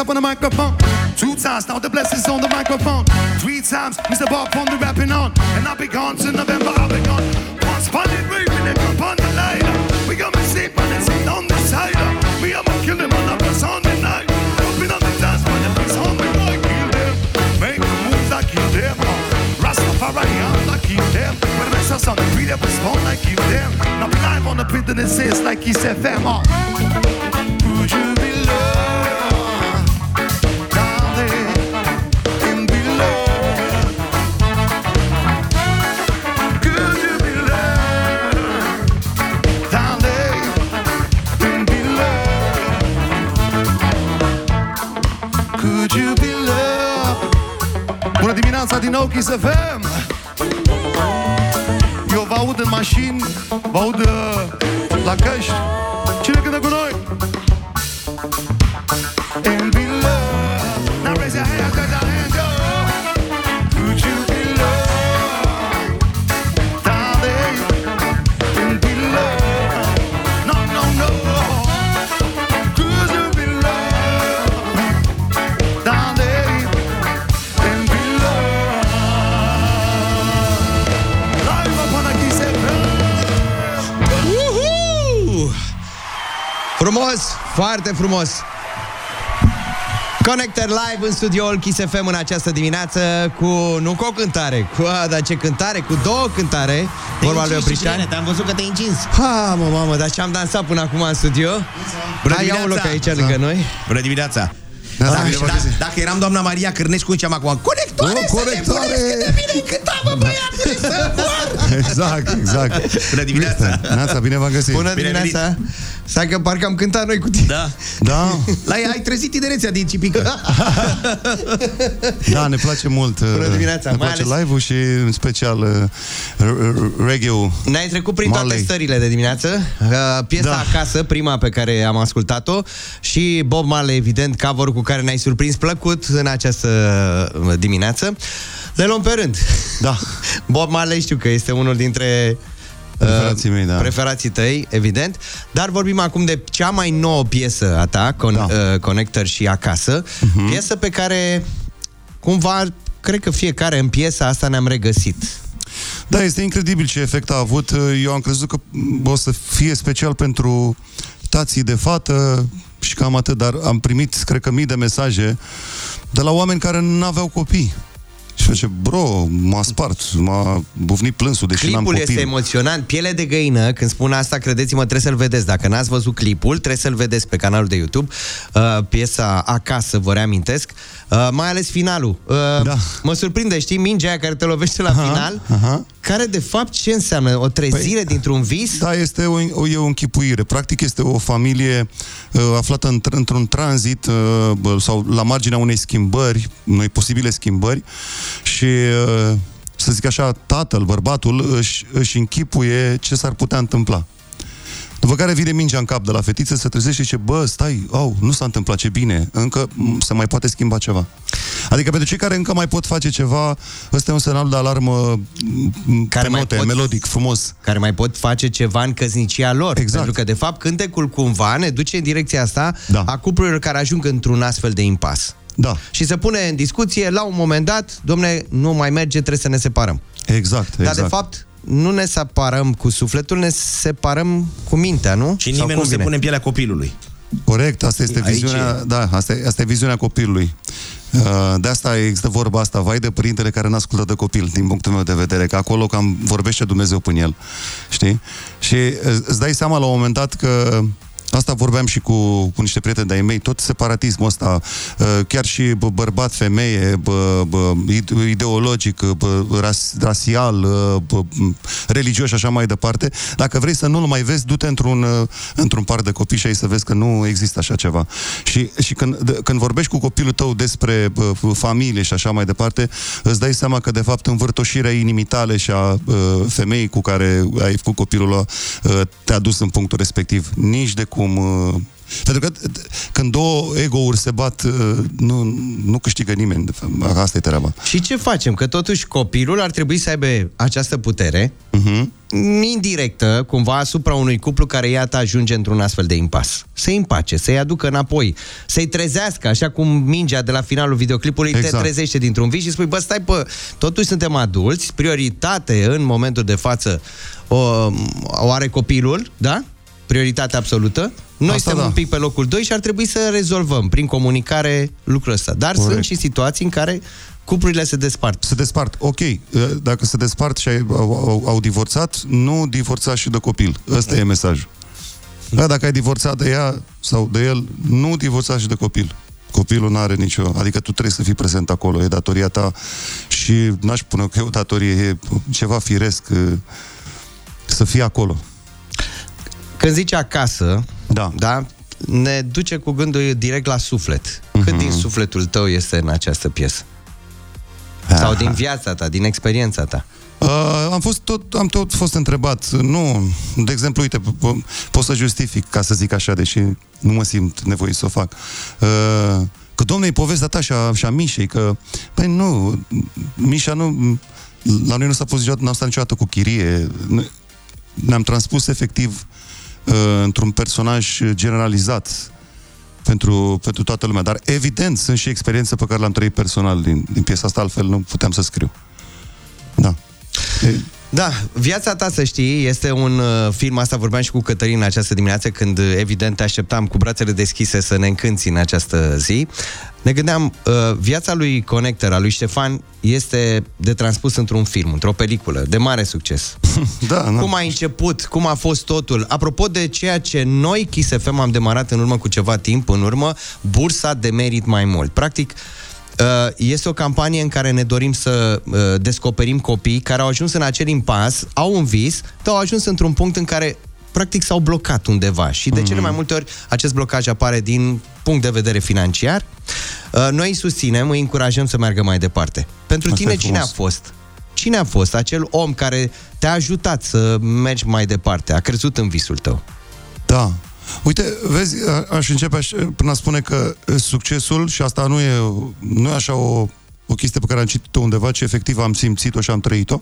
Up on the microphone, 2 times now the blessings on the microphone, 3 times Mr. Bob from the rapping on, and I'll be gone till November. I'll be gone. Once upon it, we will come upon the light. We got my sleep on it, sit on the side. We are gonna kill them on the Sunday night. Open on the dance when the place home, we wanna kill them. Make the moves like kill them. Rastafari, I'm like kill them. When I saw something, we never spawn like kill them. Now we live on the print and it says like Kiss FM. Would you be loved? Din nou Kiss FM. Eu vă aud în mașini, vă aud la căști. Cine cântă cu noi? And be loved. Now raise your hand, raise your hand, go. Could you be loved? Darling, and be loved. No, no, no. Could you be loved? Darling. Frumos, foarte frumos. Connect-R live în studioul Kiss FM în această dimineață cu, nu cu o cântare, cu, dar ce cântare, cu două cântare. Vorba lui Oprișan. Te-am văzut că te-ai încins. Ha, mă, mamă, dar ce am dansat până acum în studio. Hai, ia un loc aici lângă noi. Bună dimineața. Dacă eram doamna Maria Cârnescu, ziceam acum, conectoare, conectoare, să te bunesc, că te cântavă, băiatule, să mor! Exact, exact. Bună dimineața! Nața, bine v-am găsit! Bună dimineața! Stai că parcă am cântat noi cu tine. Da. Da. Ai trezit tinerețea din Cipică. Da, ne place mult. Bună dimineața! Ne place live-ul și în special reggae-ul. Ne-ai trecut prin toate stările de dimineață. Piesa Acasă, prima pe care am ascultat-o, și Bob Marley, evident, cover-ul cu care ne-ai surprins plăcut în această dimineață. Le luăm pe rând. Da. Bob Marley știu că este unul dintre preferații mei, da. Preferații tăi, evident. Dar vorbim acum de cea mai nouă piesă a ta, Connect-R și Acasă. Uh-huh. Piesă pe care cumva, cred că fiecare în piesa asta ne-am regăsit. Da, este incredibil ce efect a avut. Eu am crezut că o să fie special pentru tații de fată și cam atât, dar am primit, cred că, mii de mesaje de la oameni care n-aveau copii. Și face, bro, m-a spart, m-a bufnit plânsul, deși n-am copil. Clipul este emoționant, piele de găină. Când spun asta, credeți-mă, trebuie să-l vedeți. Dacă n-ați văzut clipul, trebuie să-l vedeți pe canalul de YouTube. Piesa Acasă, vă reamintesc. Mai ales finalul. Da. Mă surprinde, știi, mingea aia care te lovește la final, care de fapt ce înseamnă? O trezire dintr-un vis? Da, este o închipuire. Practic este o familie aflată într-un tranzit sau la marginea unei schimbări, unei posibile schimbări. Și, să zic așa, tatăl, bărbatul, își închipuie ce s-ar putea întâmpla. După care vine mingea în cap de la fetiță, se trezește și zice, bă, stai, au, nu s-a întâmplat, ce bine, încă se mai poate schimba ceva. Adică pentru cei care încă mai pot face ceva, ăsta e un semnal de alarmă care pe note, melodic, frumos. Care mai pot face ceva în căsnicia lor. Exact. Pentru că, de fapt, cântecul cumva ne duce în direcția asta a cuplurilor care ajung într-un astfel de impas. Da. Și se pune în discuție, la un moment dat, domne, nu mai merge, trebuie să ne separăm. Exact, exact. Dar, de fapt, nu ne separăm cu sufletul, ne separăm cu mintea, nu? Și nimeni nu se pune în pielea copilului. Corect, asta este viziunea, da, asta e viziunea copilului. De asta există vorba asta, vai de părintele care n-ascultă de copil, din punctul meu de vedere, că acolo cam vorbește Dumnezeu până el, știi? Și îți dai seama la un moment dat că asta vorbeam și cu niște prieteni de-ai mei, tot separatismul ăsta, chiar și bărbat, femeie, ideologic, rasial, religios și așa mai departe. Dacă vrei să nu-l mai vezi, du-te într-un par de copii și ai să vezi că nu există așa ceva. Și când vorbești cu copilul tău despre familie și așa mai departe, îți dai seama că, de fapt, învârtoșirea inimii tale și a femeii cu care ai făcut copilul ăla te-a dus în punctul respectiv. Nici de cum. Pentru că când două ego-uri se bat, nu câștigă nimeni. De fapt, asta e treaba. Și ce facem? Că totuși copilul ar trebui să aibă această putere indirectă, cumva, asupra unui cuplu care, iată, ajunge într-un astfel de impas. Să-i împace, să-i aducă înapoi, să-i trezească, așa cum mingea de la finalul videoclipului te trezește dintr-un vis și spui, bă, stai, bă, totuși suntem adulți, prioritate în momentul de față o are copilul, da? Prioritate absolută. Noi suntem un pic pe locul 2 și ar trebui să rezolvăm prin comunicare lucrul ăsta. Dar sunt și situații în care cuplurile se despart. Se despart, ok. Dacă se despart și au divorțat, nu divorța și de copil. Ăsta e mesajul. Da, dacă ai divorțat de ea sau de el, nu divorța și de copil. Copilul nu are nicio... Adică tu trebuie să fii prezent acolo, e datoria ta. Și n-aș pune că e o datorie, e ceva firesc să fii acolo. Când zice acasă, ne duce cu gândul direct la suflet. Cât din sufletul tău este în această piesă? Sau din viața ta, din experiența ta? Am tot fost întrebat. Nu, de exemplu, uite, pot să justific, ca să zic așa, deși nu mă simt nevoit să o fac. Că, domne, e povestea ta și a Mișei, că, păi nu, Mișa nu... La noi nu s-a pus niciodată, n-am stat niciodată cu chirie. Ne-am transpus efectiv într-un personaj generalizat pentru toată lumea. Dar, evident, sunt și experiențe pe care le-am trăit personal din piesa asta, altfel nu puteam să scriu. Da. Da, Viața ta, să știi, este un film, asta vorbeam și cu Cătălin în această dimineață, când evident te așteptam cu brațele deschise să ne încânți în această zi. Ne gândeam, viața lui Connect-R, a lui Ștefan, este de transpus într-un film, într-o peliculă, de mare succes. Da, cum a început, cum a fost totul. Apropo de ceea ce noi, Kiss FM, am demarat în urmă cu ceva timp, în urmă, Bursa de Merit mai mult. Practic, este o campanie în care ne dorim să descoperim copii care au ajuns în acel impas, au un vis, dar au ajuns într-un punct în care practic s-au blocat undeva și de cele mai multe ori acest blocaj apare din punct de vedere financiar. Noi îi susținem, îi încurajăm să meargă mai departe. Pentru tine cine a fost? Cine a fost acel om care te-a ajutat să mergi mai departe? A crezut în visul tău? Da. Uite, vezi, aș începe până a spune că succesul, și asta nu e așa o chestie pe care am citit-o undeva, ci efectiv am simțit-o și am trăit-o,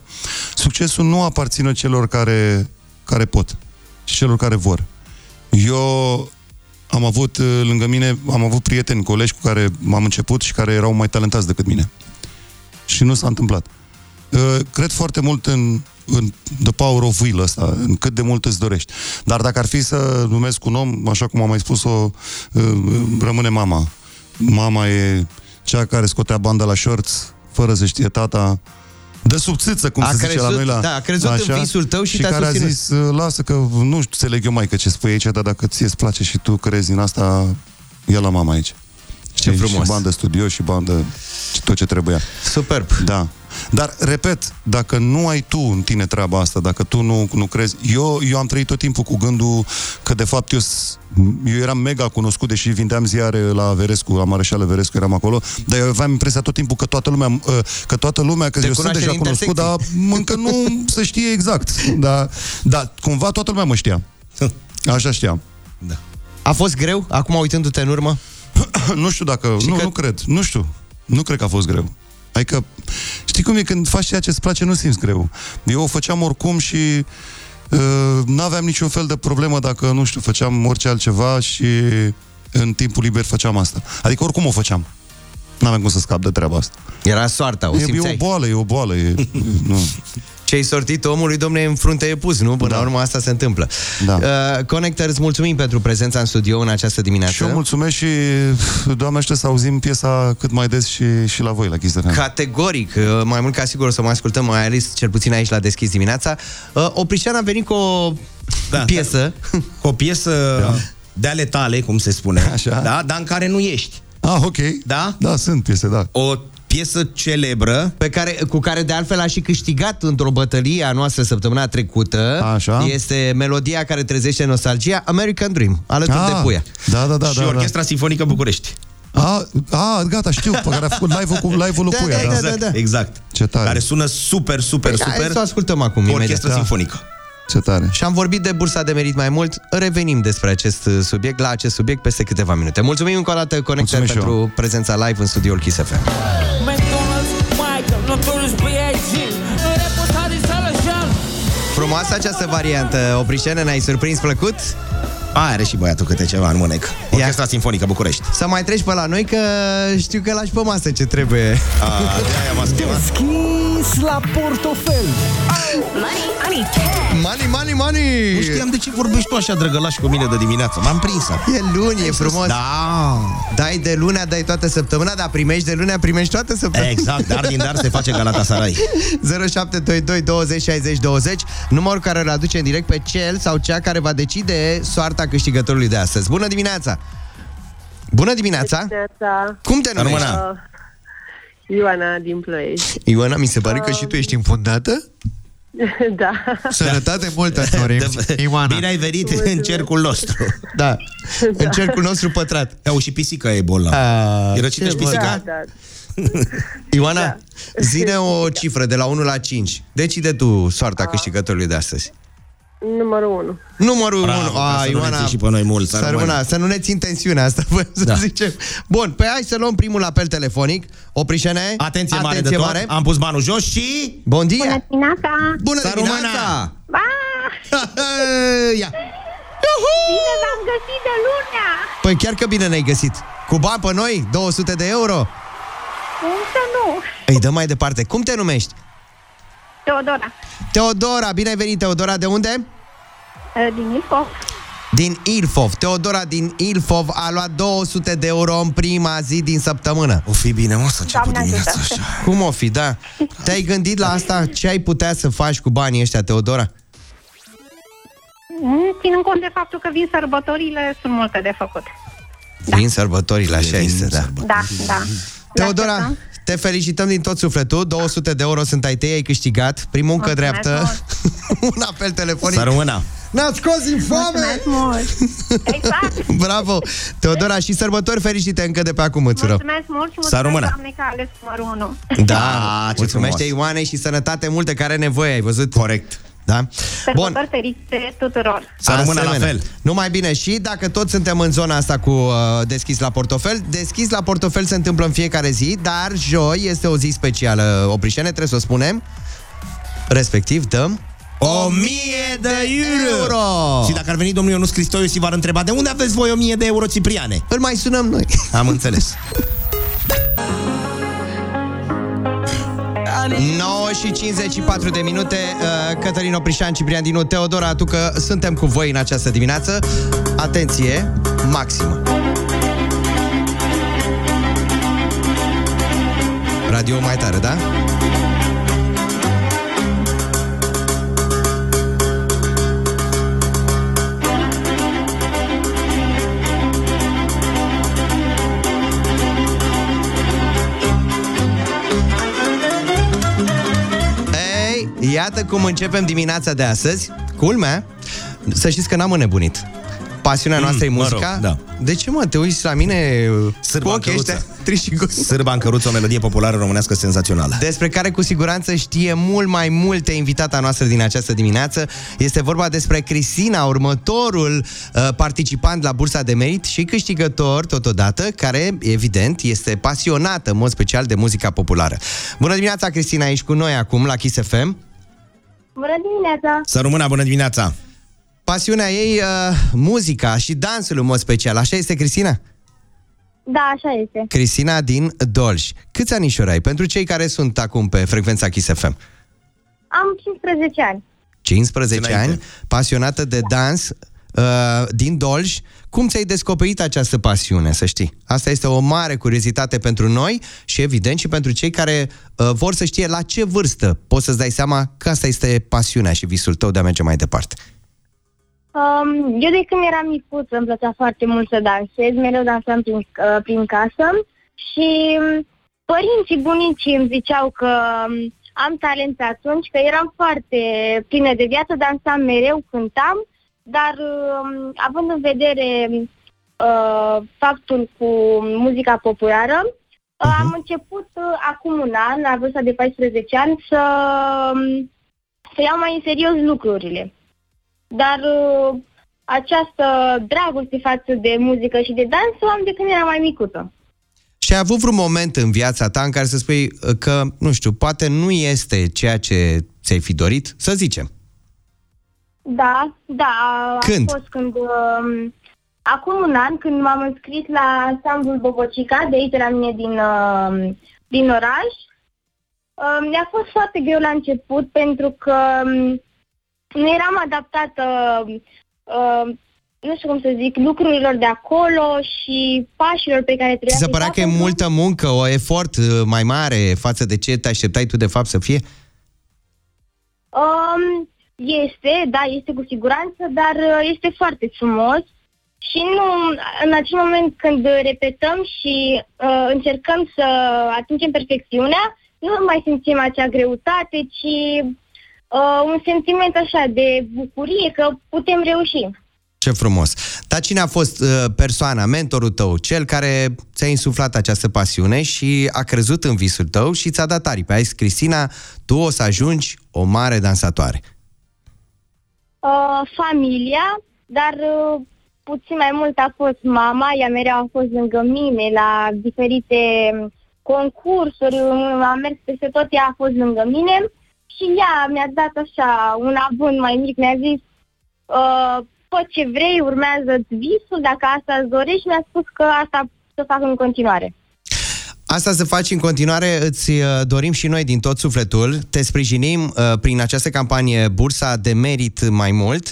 succesul nu aparține celor care pot și celor care vor. Eu am avut lângă mine, am avut prieteni, colegi cu care m-am început și care erau mai talentați decât mine. Și nu s-a întâmplat. Cred foarte mult în the power of will ăsta, în cât de mult îți dorești. Dar dacă ar fi să numesc un om, așa cum am mai spus-o, rămâne mama. Mama e cea care scotea banda la shorts, fără să știe tata, de subțiță, cum se zice la noi la... Da, a crezut așa, în visul tău și te-a susținut. Și care a zis, lasă că nu înțeleg eu, maică, ce spui aici, dar dacă ție-ți place și tu crezi în asta, ia la mama aici. Ce frumos. Și bandă studio și bandă și tot ce trebuia. Superb. Da. Dar, repet, dacă nu ai tu în tine treaba asta, dacă tu nu crezi... Eu am trăit tot timpul cu gândul că, de fapt, eu eram mega cunoscut, deși vindeam ziare la Verescu, la Mareșale Verescu, eram acolo, dar eu aveam impresia tot timpul că toată lumea că eu sunt deja cunoscut, dar încă nu se știe exact. Dar cumva toată lumea mă știa. Așa știam. Da. A fost greu, acum uitându-te în urmă? Nu știu dacă... Nu cred. Nu știu. Nu cred că a fost greu. Adică, știi cum e, când faci ceea ce îți place, nu simți greu. Eu o făceam oricum și n-aveam niciun fel de problemă dacă, nu știu, făceam orice altceva și în timpul liber făceam asta. Adică oricum o făceam. N-aveam cum să scap de treaba asta. Era soarta, o simțeai. E o boală. Nu. Ce-ai sortit omului, domne, în frunte e pus, nu? Până la urmă asta se întâmplă. Da. Connect-R, îți mulțumim pentru prezența în studio în această dimineață. Și eu mulțumesc și, Doamne, aștept să auzim piesa cât mai des și la voi, la Kiss FM. Categoric, mai mult ca sigur o să mă ascultăm, mai ales cel puțin aici la Deschis dimineața. Oprișan a venit cu o piesă. O piesă de ale tale, cum se spune, da? Dar în care nu ești. Ah, ok. Da? Da, sunt piese, da. O piesă celebră cu care de altfel a și câștigat într-o bătălie a noastră săptămâna trecută. Așa. Este melodia care trezește nostalgia, American Dream, alături de Puia. Da, și Orchestra Sinfonică București. Gata, știu, pe care a făcut live-ul lui Puia. Exact. Ce tare. Care sună super, super, super. Hai să ascultăm acum Orchestra Sinfonică. Ce tare. Și am vorbit de Bursa de Merit mai mult, revenim despre acest subiect, la acest subiect peste câteva minute. Mulțumim încă o dată, Connect-R, pentru prezența live în studioul Kiss FM. Frumoasă această variantă, Oprișene, ne-ai surprins plăcut? Are și băiatul câte ceva în mânec. Orchestra Sinfonică București. Să mai treci pe la noi, că știu că lași pe masă ce trebuie. De-aia m-a deschis la portofel. Money. Nu știam de ce vorbești tu așa, drăgălaș, cu mine de dimineață. M-am prins. E luni, e frumos. Da. Dai de lunea, dai toată săptămâna, dar primești de lunea, primești toată săptămâna. Exact, dar din dar se face Galatasaray. 0722 20 60 20, numărul care îl aduce în direct pe cel sau cea care va decide soarta câștigătorului de astăzi. Bună dimineața! Bună dimineața! Cum te numești? Ioana din Ploiești. Ioana, mi se pare că și tu ești infundată? Da. Sănătate multă, Sorin. Ioana. Bine ai venit în cercul nostru. Da. În cercul nostru pătrat. Au și pisica e bolă. E răcită și pisica? Da. Ioana, zi-ne o cifră de la 1 la 5. Decide tu soarta câștigătorului de astăzi. Numărul 1. Numărul 1. Ioana, și pe noi mult, să nu ne țin tensiunea asta, să zicem. Bun, păi hai să luăm primul apel telefonic. Oprișene. Atenție mare de tot. Am pus banul jos și... Bun dia! Bună dimineața! Bună dimineața! Ia! Bine v-am găsit de lunea! Păi chiar că bine ne-ai găsit. Cu bani pe noi, 200 de euro. Cum să nu? Îi dăm mai departe. Cum te numești? Teodora. Teodora, bine ai venit, Teodora. De unde? Din Ilfov. Din Ilfov. Teodora din Ilfov a luat 200 de euro în prima zi din săptămână. O fi bine, mă, să înceapă dimineața așa. Cum o fi, da? Te-ai gândit la asta? Ce ai putea să faci cu banii ăștia, Teodora? Ținând cont de faptul că vin sărbătorile, sunt multe de făcut. Vin sărbătorile, așa este, da. Teodora, te felicităm din tot sufletul. 200 de euro sunt ai tăi, ai câștigat prin muncă dreaptă. Un apel telefonic. Să rămână. Ne-ați scos din foame! Exact! Bravo! Teodora, și sărbători fericite încă de pe acum, îți urăm. Mulțumesc mult și mulțumesc, Doamne, că a ales numărul 1. Da, mulțumește Ioanei și sănătate multe, care are nevoie, ai văzut? Corect. Da? Sărbători fericite tuturor. Să rămână la fel. Numai bine. Și dacă toți suntem în zona asta cu deschis la portofel, deschis la portofel se întâmplă în fiecare zi, dar joi este o zi specială. Oprișene, trebuie să o spunem. Respectiv, dăm 1.000 de euro. Și dacă ar veni domnul Ionuț Cristoiu și v-ar întreba de unde aveți voi 1.000 de euro, Cipriane? Îl mai sunăm noi. Am înțeles. 9:54 de minute. Cătălin Oprișan, Ciprian Dinu, Teodora Tucă, suntem cu voi în această dimineață. Atenție maximă. Radio mai tare, da? Iată cum începem dimineața de astăzi. Culmea, să știți că n-am înnebunit. Pasiunea noastră e muzica. Mă rog, da. De ce, mă, te uiți la mine? Sârba în căruță. Sârba în căruță, o melodie populară românească senzațională, despre care cu siguranță știe mult mai multe invitata noastră din această dimineață. Este vorba despre Cristina, următorul participant la Bursa de Merit și câștigător totodată, care, evident, este pasionată în mod special de muzica populară. Bună dimineața, Cristina, ești cu noi acum la Kiss FM. Bună dimineața! Să rămână, bună dimineața! Pasiunea ei, muzica și dansul în mod special. Așa este, Cristina? Da, așa este. Cristina din Dolj. Câți anișori ai? Pentru cei care sunt acum pe frecvența Kiss FM. Am 15 ani. 15 ani, pasionată de dans din Dolj. Cum ți-ai descoperit această pasiune, să știi? Asta este o mare curiozitate pentru noi și, evident, și pentru cei care vor să știe la ce vârstă poți să-ți dai seama că asta este pasiunea și visul tău de a merge mai departe. Eu de când eram micuță îmi plăcea foarte mult să dansez, mereu dansam prin casă și părinții, bunicii îmi ziceau că am talent atunci, că eram foarte plină de viață, dansam mereu, cântam, dar având în vedere faptul cu muzica populară, am început acum un an, la vârsta de 14 ani, să iau mai în serios lucrurile. Dar această dragoste față de muzică și de dans o am de când eram mai micută. Și ai avut vreun moment în viața ta în care să spui că, nu știu, poate nu este ceea ce ți-ai fi dorit, să zicem? Da. Când? A fost când, acum un an, când m-am înscris la ansamblul Bobocica, de aici la mine din oraș. Mi-a fost foarte greu la început, pentru că nu eram adaptată, nu știu cum să zic, lucrurilor de acolo și pașilor pe care trebuia să-i facă. Ți se părea că e multă muncă, o efort mai mare față de ce te așteptai tu de fapt să fie? Este cu siguranță, dar este foarte frumos și nu, în acel moment când repetăm și încercăm să atingem perfecțiunea, nu mai simțim acea greutate, ci un sentiment așa de bucurie că putem reuși. Ce frumos! Dar cine a fost persoana, mentorul tău, cel care ți-a insuflat această pasiune și a crezut în visul tău și ți-a dat aripi? Ai zis, Cristina, tu o să ajungi o mare dansatoare. Familia, dar puțin mai mult a fost mama, ea mereu a fost lângă mine la diferite concursuri, am mers peste tot, ea a fost lângă mine. Și ea mi-a dat așa un avânt mai mic, mi-a zis, fă ce vrei, urmează-ți visul, dacă asta îți dorești, mi-a spus că asta să fac în continuare. Asta să faci în continuare, îți dorim și noi din tot sufletul, te sprijinim prin această campanie Bursa de Merit mai mult.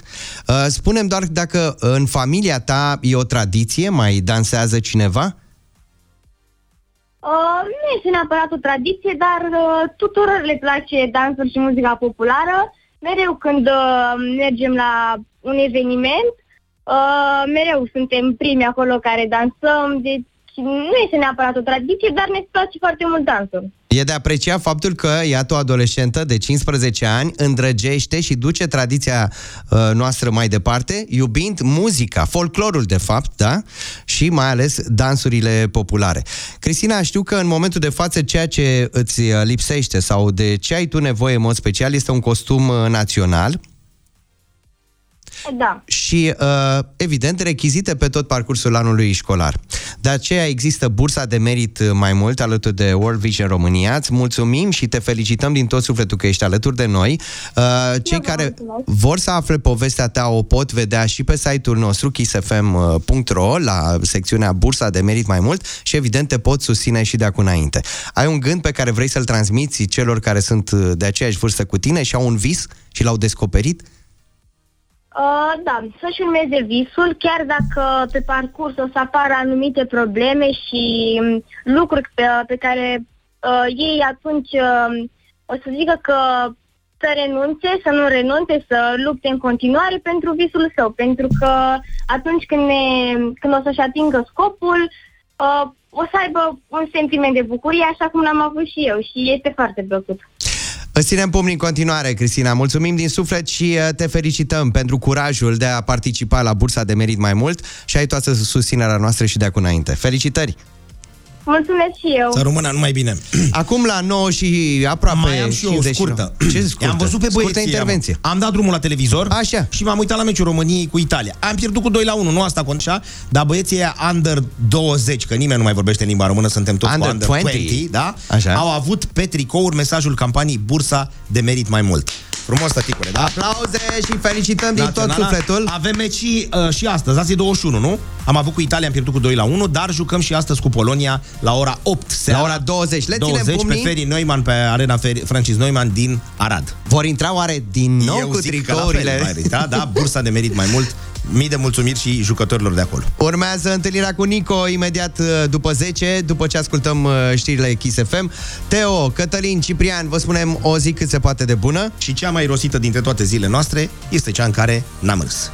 Spune-mi doar dacă în familia ta e o tradiție, mai dansează cineva? Nu este neapărat o tradiție, dar tuturor le place dansul și muzica populară. Mereu când mergem la un eveniment, mereu suntem primii acolo care dansăm, deci nu este neapărat o tradiție, dar ne place foarte mult dansul. E de apreciat faptul că, iată, o adolescentă de 15 ani îndrăgește și duce tradiția noastră mai departe, iubind muzica, folclorul, de fapt, da? Și mai ales dansurile populare. Cristina, știu că în momentul de față ceea ce îți lipsește sau de ce ai tu nevoie în mod special este un costum național. Da. Și, evident, rechizite pe tot parcursul anului școlar. De aceea există Bursa de Merit mai mult alături de World Vision România. Îți mulțumim și te felicităm din tot sufletul că ești alături de noi. Cei care vor să afle povestea ta o pot vedea și pe site-ul nostru kissfm.ro, la secțiunea Bursa de Merit mai mult, și evident te pot susține și de acum înainte. Ai un gând pe care vrei să-l transmiți celor care sunt de aceeași vârstă cu tine și au un vis și l-au descoperit? Da, să-și urmeze visul, chiar dacă pe parcurs o să apară anumite probleme și lucruri pe care ei atunci o să zică că să renunțe, să nu renunțe, să lupte în continuare pentru visul său, pentru că atunci când o să-și atingă scopul, o să aibă un sentiment de bucurie, așa cum l-am avut și eu, și este foarte plăcut. Îți ținem pumnii în continuare, Cristina. Mulțumim din suflet și te felicităm pentru curajul de a participa la Bursa de Merit mai mult și ai toată susținerea noastră și de acum înainte. Felicitări! Mulțumesc și eu! Să rămână numai bine! Acum la 9 și aproape... Mai am și eu scurtă. Ce scurtă? Am văzut pe băieții, intervenție. Am dat drumul la televizor. Așa. Și m-am uitat la meciul României cu Italia. Am pierdut cu 2-1, nu asta contea, dar băieții aia under 20, că nimeni nu mai vorbește în limba română, suntem toți under, under 20, da? Așa. Au avut pe tricouri mesajul campaniei Bursa de Merit mai mult. Frumos, tăticule, da? Aplauze și felicităm din tot sufletul. Avem meci și astăzi, azi e 21, nu? Am avut cu Italia, am pierdut cu 2-1, dar jucăm și astăzi cu Polonia la ora 8 seara. La ora 20. Le ținem pumnii pe Feri Neumann, pe arena Francis Neumann din Arad. Vor intra oare din nou cu tricourile? Da, Bursa de Merit mai mult. Mii de mulțumiri și jucătorilor de acolo. Urmează întâlnirea cu Nico imediat după 10, după ce ascultăm știrile Kiss FM. Teo, Cătălin, Ciprian, vă spunem o zi cât se poate de bună. Și cea mai rosită dintre toate zilele noastre este cea în care n-am râs.